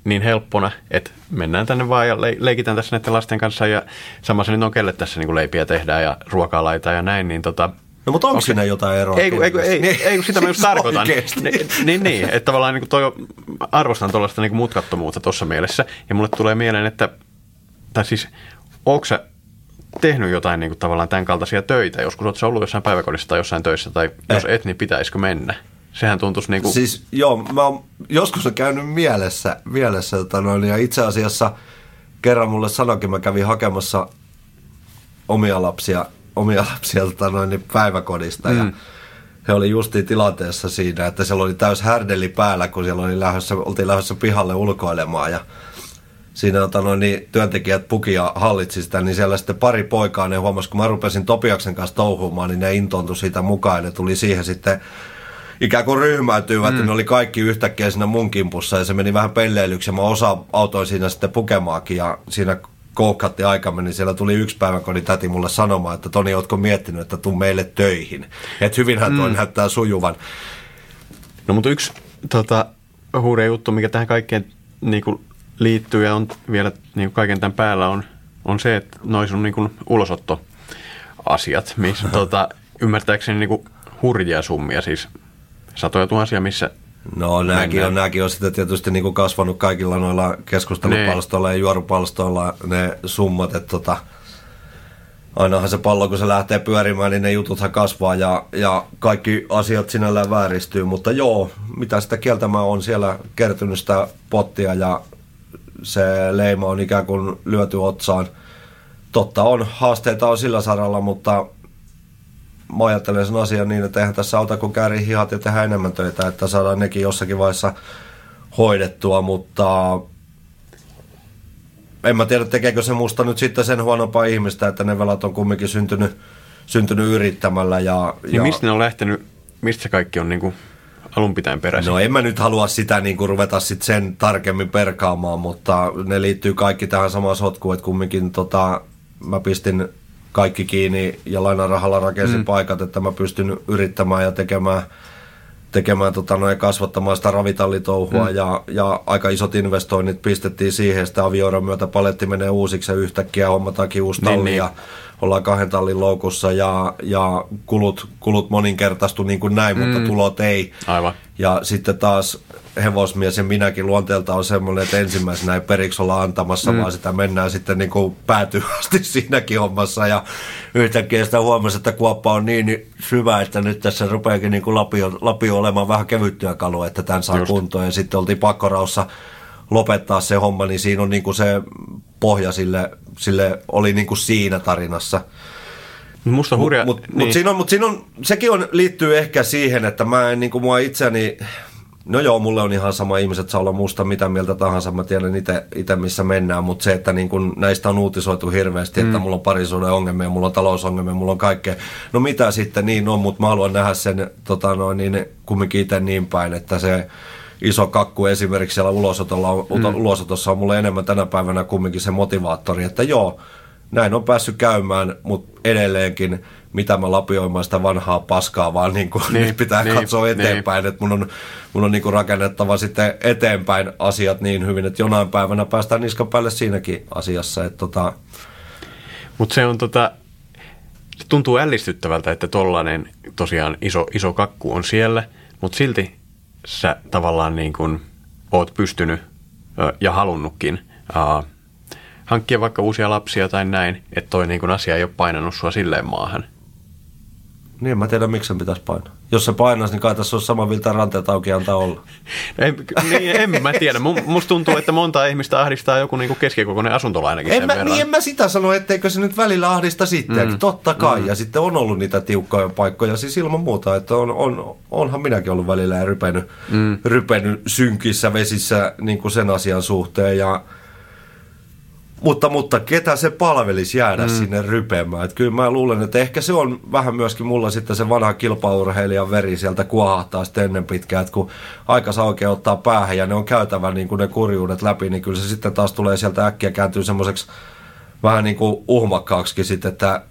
niin helppona, että mennään tänne vaan ja leikitään tässä näiden lasten kanssa ja sama se nyt on kelle tässä niin kuin leipiä tehdään ja ruokaa laitaan ja näin, niin No, mutta onko siinä jotain eroa? Ei, sitä mä just tarkoitan. Niin, että tavallaan niin toi, arvostan tuollaista niin mutkattomuutta tuossa mielessä. Ja mulle tulee mieleen, että, tai siis, ootko sä tehnyt jotain niin tavallaan tämän kaltaisia töitä? Joskus ootko sä ollut jossain päiväkodissa tai jossain töissä, tai jos et, niin pitäisikö mennä? Sehän tuntuisi niin kuin... Siis joo, mä oon joskus käynyt mielessä ja itse asiassa kerran mulle sanoikin, mä kävin hakemassa omia lapsia päiväkodista ja he oli justiin tilanteessa siinä, että siellä oli täys härdeli päällä, kun siellä oli oltiin lähdössä pihalle ulkoilemaan ja siinä työntekijät pukia hallitsi sitä, niin siellä sitten pari poikaa ne huomasi, kun mä rupesin Topiaksen kanssa touhumaan, niin ne intoontui siitä mukaan ja ne tuli siihen sitten ikään kuin ryhmäytyivät, ja ne oli kaikki yhtäkkiä siinä mun kimpussa ja se meni vähän pelleilyksi ja mä autoin siinä sitten pukemaakin ja siinä koukatti aikamme, niin siellä tuli yksi päiväkodin täti mulle sanomaan, että Toni, ootko miettinyt, että tuu meille töihin? Että hyvinhän toi näyttää sujuvan. No mutta yksi huurea juttu, mikä tähän kaikkeen niinku liittyy ja on vielä niinku kaiken tämän päällä on se, että noi sun niinku ulosottoasiat, missä ymmärtääkseni niinku hurjia summia, siis satoja tuhansia, missä... No nämäkin on sitä tietysti niin kuin kasvanut kaikilla noilla keskustelupalstoilla ja juorupalstoilla ne summat, että ainahan se pallo kun se lähtee pyörimään, niin ne jututhan kasvaa ja kaikki asiat sinällään vääristyy, mutta joo, mitä sitä kieltämään on siellä kertynyt sitä pottia ja se leima on ikään kuin lyöty otsaan. Totta on, haasteita on sillä saralla, mutta... Mä ajattelen sen asian niin, että eihän tässä auta kun käärii hihat ja tehdä enemmän töitä, että saadaan nekin jossakin vaiheessa hoidettua, mutta en mä tiedä tekeekö se musta nyt sitten sen huonompaa ihmistä, että ne velat on kumminkin syntynyt yrittämällä. Ja mistä ne on lähtenyt, mistä se kaikki on niinku alun pitäen peräisin? No en mä nyt halua sitä niinku ruveta sit sen tarkemmin perkaamaan, mutta ne liittyy kaikki tähän samaan sotkuun, että kumminkin mä pistin... kaikki kiinni ja lainarahalla rakensin paikat, että mä pystyn yrittämään ja tekemään kasvattamaan sitä ravitallitouhua ja aika isot investoinnit pistettiin siihen, sitä avioiran myötä paletti menee uusiksi ja yhtäkkiä hommataankin uusi talli ja ollaan 2 tallin loukussa ja kulut moninkertaistu niin kuin näin, mutta tulot ei. Aivan. Ja sitten taas hevosmies ja minäkin luonteelta on semmoinen, että ensimmäisenä ei periksi olla antamassa, vaan sitä mennään sitten niin kuin päätyy asti siinäkin hommassa. Ja yhtäkkiä sitä huomasi, että kuoppa on niin syvä, että nyt tässä rupeakin niin kuin lapio olemaan vähän kevyttyä kalua, että tämän saa kuntoon. Ja sitten oltiin pakkoraussa lopettaa se homma, niin siinä on niin kuin se pohja sille oli niin kuin siinä tarinassa. Musta hurja. Mutta sekin liittyy ehkä siihen, että mä en niin kuin mua itseäni... No joo, mulle on ihan sama, ihmiset saa olla musta mitä mieltä tahansa, mä tiedän itse missä mennään, mutta se, että niin kun näistä on uutisoitu hirveästi, että mulla on parisuuden ongelmia, mulla on talousongelmia, mulla on kaikkea. No mitä sitten, niin on, mutta mä haluan nähdä sen kumminkin itse niin päin, että se iso kakku esimerkiksi siellä ulosotossa on mulle enemmän tänä päivänä kumminkin se motivaattori, että joo, näin on päässyt käymään, mutta edelleenkin mitä mä lapioimaan sitä vanhaa paskaa, vaan nyt pitää katsoa eteenpäin, että mun on niin kuin rakennettava sitten eteenpäin asiat niin hyvin, että jonain päivänä päästään niskan päälle siinäkin asiassa. Mutta se on se tuntuu ällistyttävältä, että tollainen tosiaan iso kakku on siellä, mutta silti sä tavallaan niin kuin oot pystynyt ja halunnutkin hankkia vaikka uusia lapsia tai näin, että toi niin kuin asia ei ole painanut sua silleen maahan. Niin, mä tiedän, miksi sen pitäisi painaa. Jos se painaisi, niin kai tässä olisi saman viltaan ranteet auki antaa olla. En mä tiedä. Musta tuntuu, että montaa ihmistä ahdistaa joku niinku keskikokoinen asuntola ainakin sen verran. Niin en mä sitä sano, etteikö se nyt välillä ahdista sitten. Totta kai. Ja sitten on ollut niitä tiukkoja paikkoja. Siis ilman muuta, että onhan minäkin ollut välillä ja rypenyt synkissä vesissä niin kuin sen asian suhteen. Ja Mutta ketä se palvelisi jäädä sinne rypemään? Et kyllä mä luulen, että ehkä se on vähän myöskin mulla sitten se vanha kilpaurheilijan veri sieltä kuohahtaa sitten ennen pitkään, että kun aikansa oikein ottaa päähän ja ne on käytävä niin kuin ne kurjuudet läpi, niin kyllä se sitten taas tulee sieltä äkkiä kääntyy semmoiseksi vähän niin kuin uhmakkaaksikin sitten, että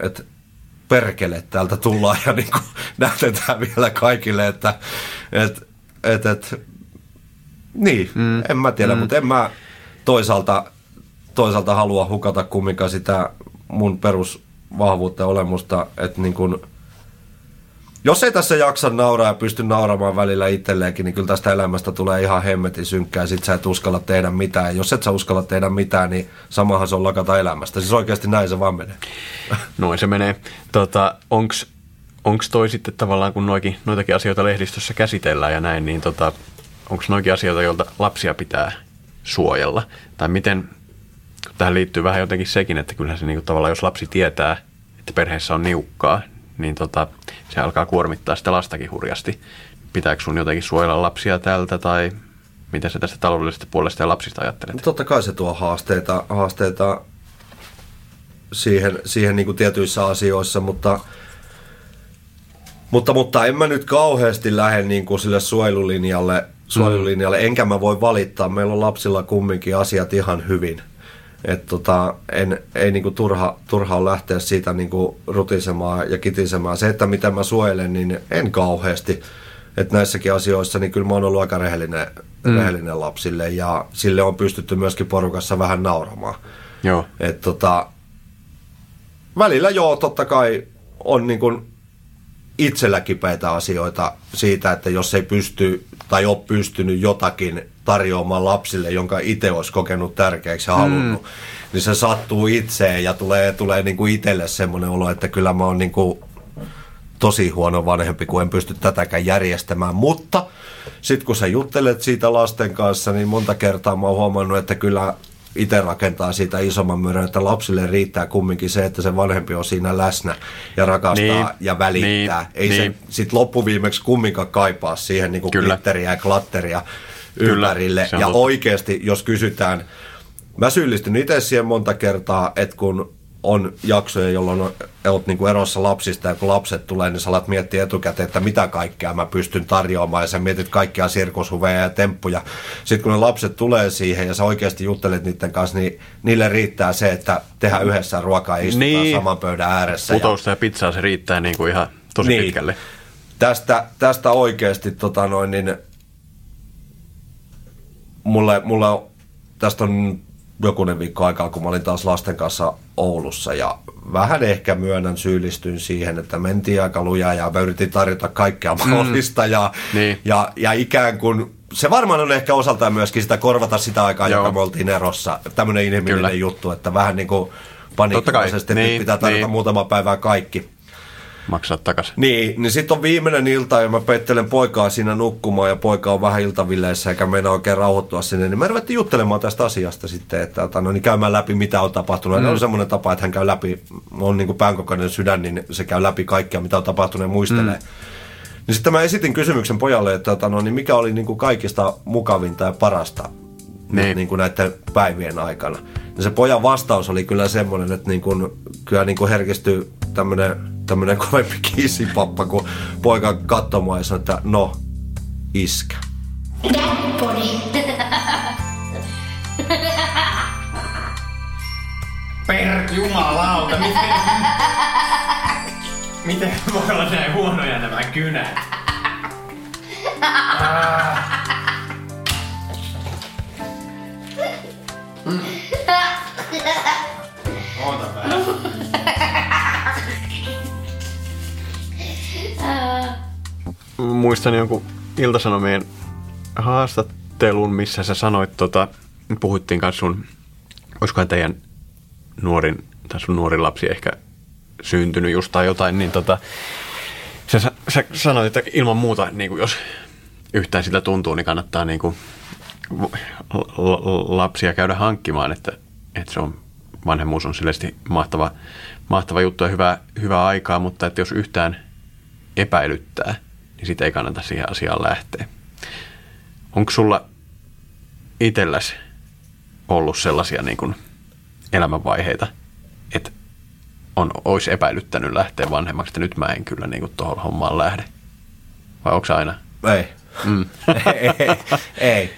perkele täältä tullaan ja niin kuin näytetään vielä kaikille, että niin, en mä tiedä, mutta en mä toisaalta halua hukata kumminkaan sitä mun perusvahvuutta ja olemusta, että niin kun, jos ei tässä jaksa nauraa ja pysty nauramaan välillä itselleenkin, niin kyllä tästä elämästä tulee ihan hemmetin synkkää, ja sit sä et uskalla tehdä mitään. Ja jos et sä uskalla tehdä mitään, niin samahan se on lakata elämästä. Siis oikeasti näin se vaan menee. Noin se menee. Onks toi sitten tavallaan, kun noitakin asioita lehdistössä käsitellään ja näin, niin onks noikin asioita, joilta lapsia pitää suojella? Tai miten... Tähän liittyy vähän jotenkin sekin, että kyllähän se niinku tavallaan, jos lapsi tietää, että perheessä on niukkaa, niin se alkaa kuormittaa sitä lastakin hurjasti. Pitääkö sun jotenkin suojella lapsia tältä tai miten sä tästä taloudellisesta puolesta ja lapsista ajattelet? No totta kai se tuo haasteita siihen niinku tietyissä asioissa, mutta en mä nyt kauheasti lähde niinku sille suojelulinjalle, enkä mä voi valittaa. Meillä on lapsilla kumminkin asiat ihan hyvin. Että ei niinku turha on lähteä siitä niinku rutisemaan ja kitisemään. Se, että mitä mä suojelen, niin en kauheasti. Että näissäkin asioissa, niin kyllä mä oon ollut aika rehellinen lapsille. Ja sille on pystytty myöskin porukassa vähän nauramaan. Joo. Että välillä joo, totta kai on niinku itsellä kipeitä asioita siitä, että jos ei pysty tai ole pystynyt jotakin tarjoamaan lapsille, jonka itse olisi kokenut tärkeäksi ja halunnut, niin se sattuu itseen ja tulee niin kuin itselle semmoinen olo, että kyllä mä oon niin kuin tosi huono vanhempi, kun en pysty tätäkään järjestämään, mutta sitten kun sä juttelet siitä lasten kanssa, niin monta kertaa mä oon huomannut, että kyllä itse rakentaa siitä isomman mörön, että lapsille riittää kumminkin se, että se vanhempi on siinä läsnä ja rakastaa ja välittää. Ei se sitten loppuviimeksi kumminkaan kaipaa siihen niin kuin glitteriä ja klatteria ympärille. Ja oikeasti, jos kysytään, mä syyllistyn itse siihen monta kertaa, että kun on jaksoja, jolloin olet niin kuin erossa lapsista ja kun lapset tulee, niin sä alat miettiä etukäteen, että mitä kaikkea mä pystyn tarjoamaan ja sä mietit kaikkia sirkushuveja ja temppuja. Sitten kun ne lapset tulee siihen ja sä oikeasti juttelet niiden kanssa, niin niille riittää se, että tehdään yhdessä ruokaa ja istutaan saman pöydän ääressä. Putousta ja pizzaa se riittää niin kuin ihan tosi pitkälle. Tästä oikeasti mulle tästä on jokunen viikko aikaa, kun mä olin taas lasten kanssa Oulussa ja vähän ehkä syyllistyin siihen, että mentiin aika lujaa ja mä yritin tarjota kaikkea mahdollista ja ikään kuin se varmaan on ehkä osaltaan myöskin sitä korvata sitä aikaa, joka me oltiin erossa. Tämmöinen inhimillinen juttu, että vähän niin kuin paniikkaisesti pitää tarjota muutama päivää kaikki. Maksaa takaisin. Niin sit on viimeinen ilta ja mä peittelen poikaa siinä nukkumaan ja poika on vähän iltavilleissä eikä meinaa oikein rauhoittua sinne. Niin mä ruvettiin juttelemaan tästä asiasta sitten, että käymään läpi mitä on tapahtunut. Ja on semmoinen tapa, että hän käy läpi, on niin kuin päänkokoinen sydän, niin se käy läpi kaikkea mitä on tapahtunut ja muistelee. Niin sitten mä esitin kysymyksen pojalle, että mikä oli niin kuin kaikista mukavinta ja parasta niin kuin näiden päivien aikana. Ja se pojan vastaus oli kyllä semmoinen, että niin kuin, kyllä niin kuin herkistyi tämmöinen kovempi kiisipappa, kun poika katsomaan ja sanoi, että no, iskä. Dad Body. Perk jumalauta, miten voi olla näin huonoja nämä kynät? Oota vähän. Muistan jonkun Ilta-Sanomien haastattelun, missä sä sanoit, puhuttiin kanssa sun, olisikohan teidän nuorin lapsi ehkä syntynyt just tai jotain, niin sä sanoit, että ilman muuta, niin kuin jos yhtään siltä tuntuu, niin kannattaa niin kuin lapsia käydä hankkimaan, että se on, vanhemmuus on selvästi mahtava juttu ja hyvää aikaa, mutta että jos yhtään epäilyttää, niin sitten ei kannata siihen asiaan lähteä. Onko sulla itselläsi ollut sellaisia niin kuin elämänvaiheita, että olisi epäilyttänyt lähteä vanhemmaksi, että nyt mä en kyllä niin tuohon hommaan lähde. Vai onko aina? Ei. Mm. Ei.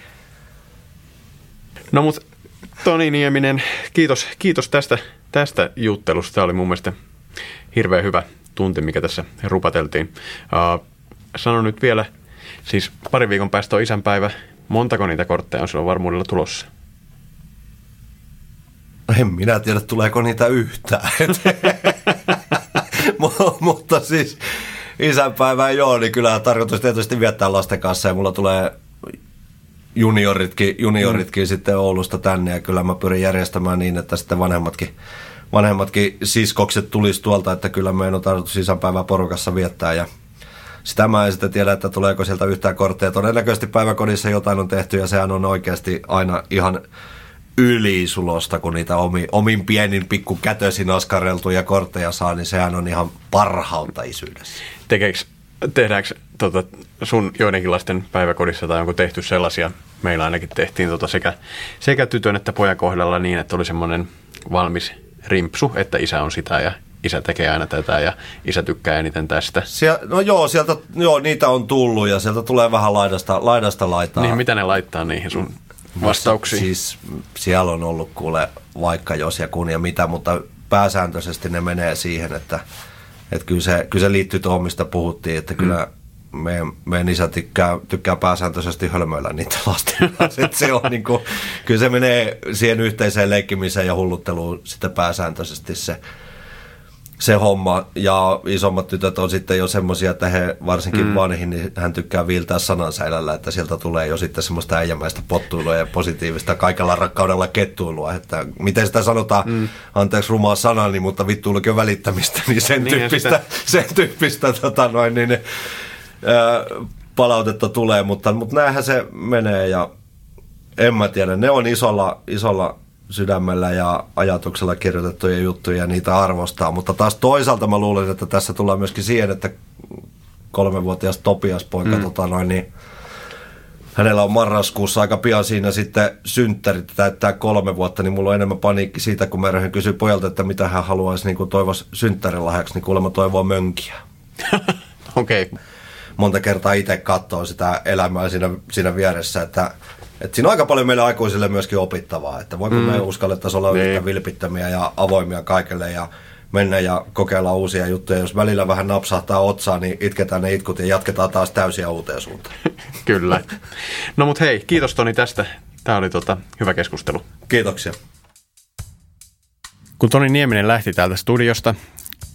No mut Toni Nieminen, kiitos tästä juttelusta. Tämä oli mun mielestä hirveän hyvä tunti, mikä tässä rupateltiin. Sano nyt vielä, siis pari viikon päästä on isänpäivä. Montako niitä kortteja on silloin varmuudella tulossa? En minä tiedä, tuleeko niitä yhtään. Mutta siis isänpäivää joo, niin kyllä tarkoitus tietysti viettää lasten kanssa ja mulla tulee junioritkin sitten Oulusta tänne ja kyllä mä pyrin järjestämään niin, että sitten vanhemmatkin siskokset tulisi tuolta, että kyllä meidän on tarkoitus isänpäivää porukassa viettää ja sitä mä en sitten tiedä, että tuleeko sieltä yhtään kortteja. Todennäköisesti päiväkodissa jotain on tehty ja sehän on oikeasti aina ihan ylisulosta, kun niitä omin pienin pikkukätösin askareltuja kortteja saa, niin sehän on ihan parhautta isyydessä. Tehdäänkö sun joidenkin lasten päiväkodissa tai onko tehty sellaisia, meillä ainakin tehtiin sekä tytön että pojan kohdalla niin, että oli semmoinen valmis rimpsu, että isä on sitä ja isä tekee aina tätä ja isä tykkää eniten tästä. Sieltä niitä on tullut ja sieltä tulee vähän laidasta laitaa. Niin, mitä ne laittaa niihin sun vastauksiin? Siis siellä on ollut kuule vaikka jos ja kun ja mitä, mutta pääsääntöisesti ne menee siihen, että kyllä se liittyy tuohon, mistä puhuttiin, että kyllä meidän isä tykkää pääsääntöisesti hölmöillä niitä lasten kanssa. Se on niin kuin, kyllä se menee siihen yhteiseen leikkimiseen ja hullutteluun sitten pääsääntöisesti se homma. Ja isommat tytöt on sitten jo semmoisia, että he varsinkin vanhin, niin hän tykkää viiltää sanansäilällä, että sieltä tulee jo sitten semmoista äijämäistä pottuilua ja positiivista kaikella rakkaudella kettuilua. Että miten sitä sanotaan, anteeksi rumaa sanani, mutta vittuillakin on välittämistä, niin sen tyyppistä palautetta tulee, mutta näinhän se menee ja en mä tiedä, ne on isolla sydämellä ja ajatuksella kirjoitettuja juttuja, niitä arvostaa. Mutta taas toisaalta mä luulen, että tässä tullaan myöskin siihen, että 3-vuotias Topias poika, niin hänellä on marraskuussa aika pian siinä sitten synttärit täyttää 3 vuotta, niin mulla on enemmän paniikki siitä, kun mä ryhdyn kysyä pojalta, että mitä hän haluaisi niin kuin toivoisi synttärilahjaksi, niin kuulemma toivoo mönkiä. Okei. Okay. Monta kertaa itse katsoo sitä elämää siinä vieressä, että siinä on aika paljon meille aikuisille myöskin opittavaa, että voiko me uskallettaisiin olla yhtä vilpittömiä ja avoimia kaikille ja mennä ja kokeilla uusia juttuja. Jos välillä vähän napsahtaa otsaa, niin itketään ne itkut ja jatketaan taas täysiä uuteen suuntaan. Kyllä. No mut hei, kiitos Toni tästä. Tämä oli hyvä keskustelu. Kiitoksia. Kun Toni Nieminen lähti täältä studiosta,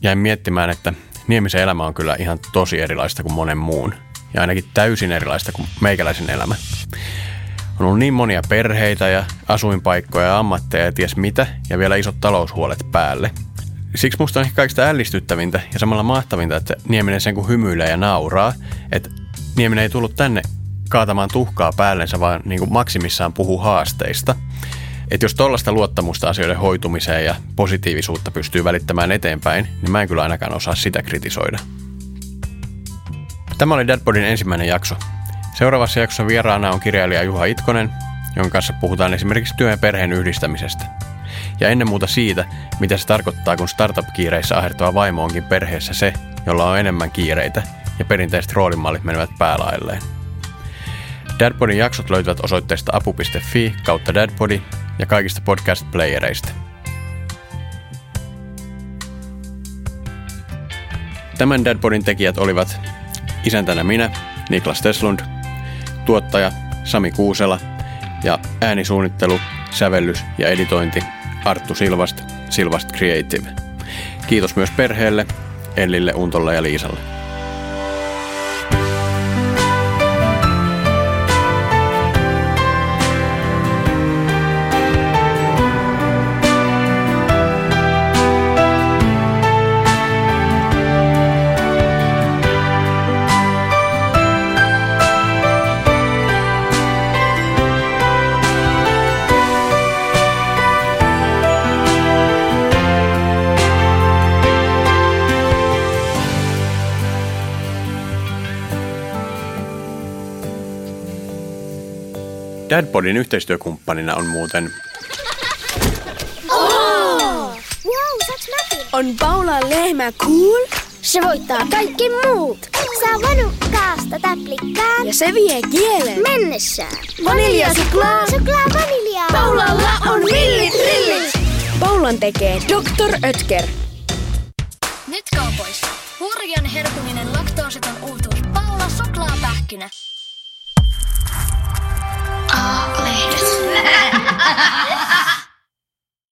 jäin miettimään, että Niemisen elämä on kyllä ihan tosi erilaista kuin monen muun. Ja ainakin täysin erilaista kuin meikäläisen elämä. On ollut niin monia perheitä ja asuinpaikkoja ja ammatteja ja ties mitä, ja vielä isot taloushuolet päälle. Siksi musta on ehkä kaikista ällistyttävintä ja samalla mahtavinta, että Nieminen sen kun hymyilee ja nauraa, että Nieminen ei tullut tänne kaatamaan tuhkaa päällensä, vaan niin kuin maksimissaan puhuu haasteista. Että jos tollaista luottamusta asioiden hoitumiseen ja positiivisuutta pystyy välittämään eteenpäin, niin mä en kyllä ainakaan osaa sitä kritisoida. Tämä oli Dad Bodyn ensimmäinen jakso. Seuraavassa jaksossa vieraana on kirjailija Juha Itkonen, jonka kanssa puhutaan esimerkiksi työn ja perheen yhdistämisestä. Ja ennen muuta siitä, mitä se tarkoittaa, kun startup-kiireissä ahertava vaimo onkin perheessä se, jolla on enemmän kiireitä ja perinteiset roolimallit menevät päälailleen. Dad Bodyn jaksot löytyvät osoitteesta apu.fi / Dad Body ja kaikista podcast-playereista. Tämän Dad Bodyn tekijät olivat isäntänä minä, Niklas Teslund, tuottaja Sami Kuusela ja äänisuunnittelu, sävellys ja editointi Arttu Silvast, Silvast Creative. Kiitos myös perheelle, Ellille, Untolle ja Liisalle. Dad Bodyn yhteistyökumppanina on muuten On Paulan lehmä cool? Se voittaa kaikki muut. Saa vanukkaasta täplikkaan. Ja se vie kielen mennessään. Vanilja suklaa. Suklaa vaniljaa. Paulalla on villit rillit. Paulan tekee Dr. Oetker. Nyt kaupoissa. Hurjan herkuminen laktoositon uutuus Paula suklaapähkinä.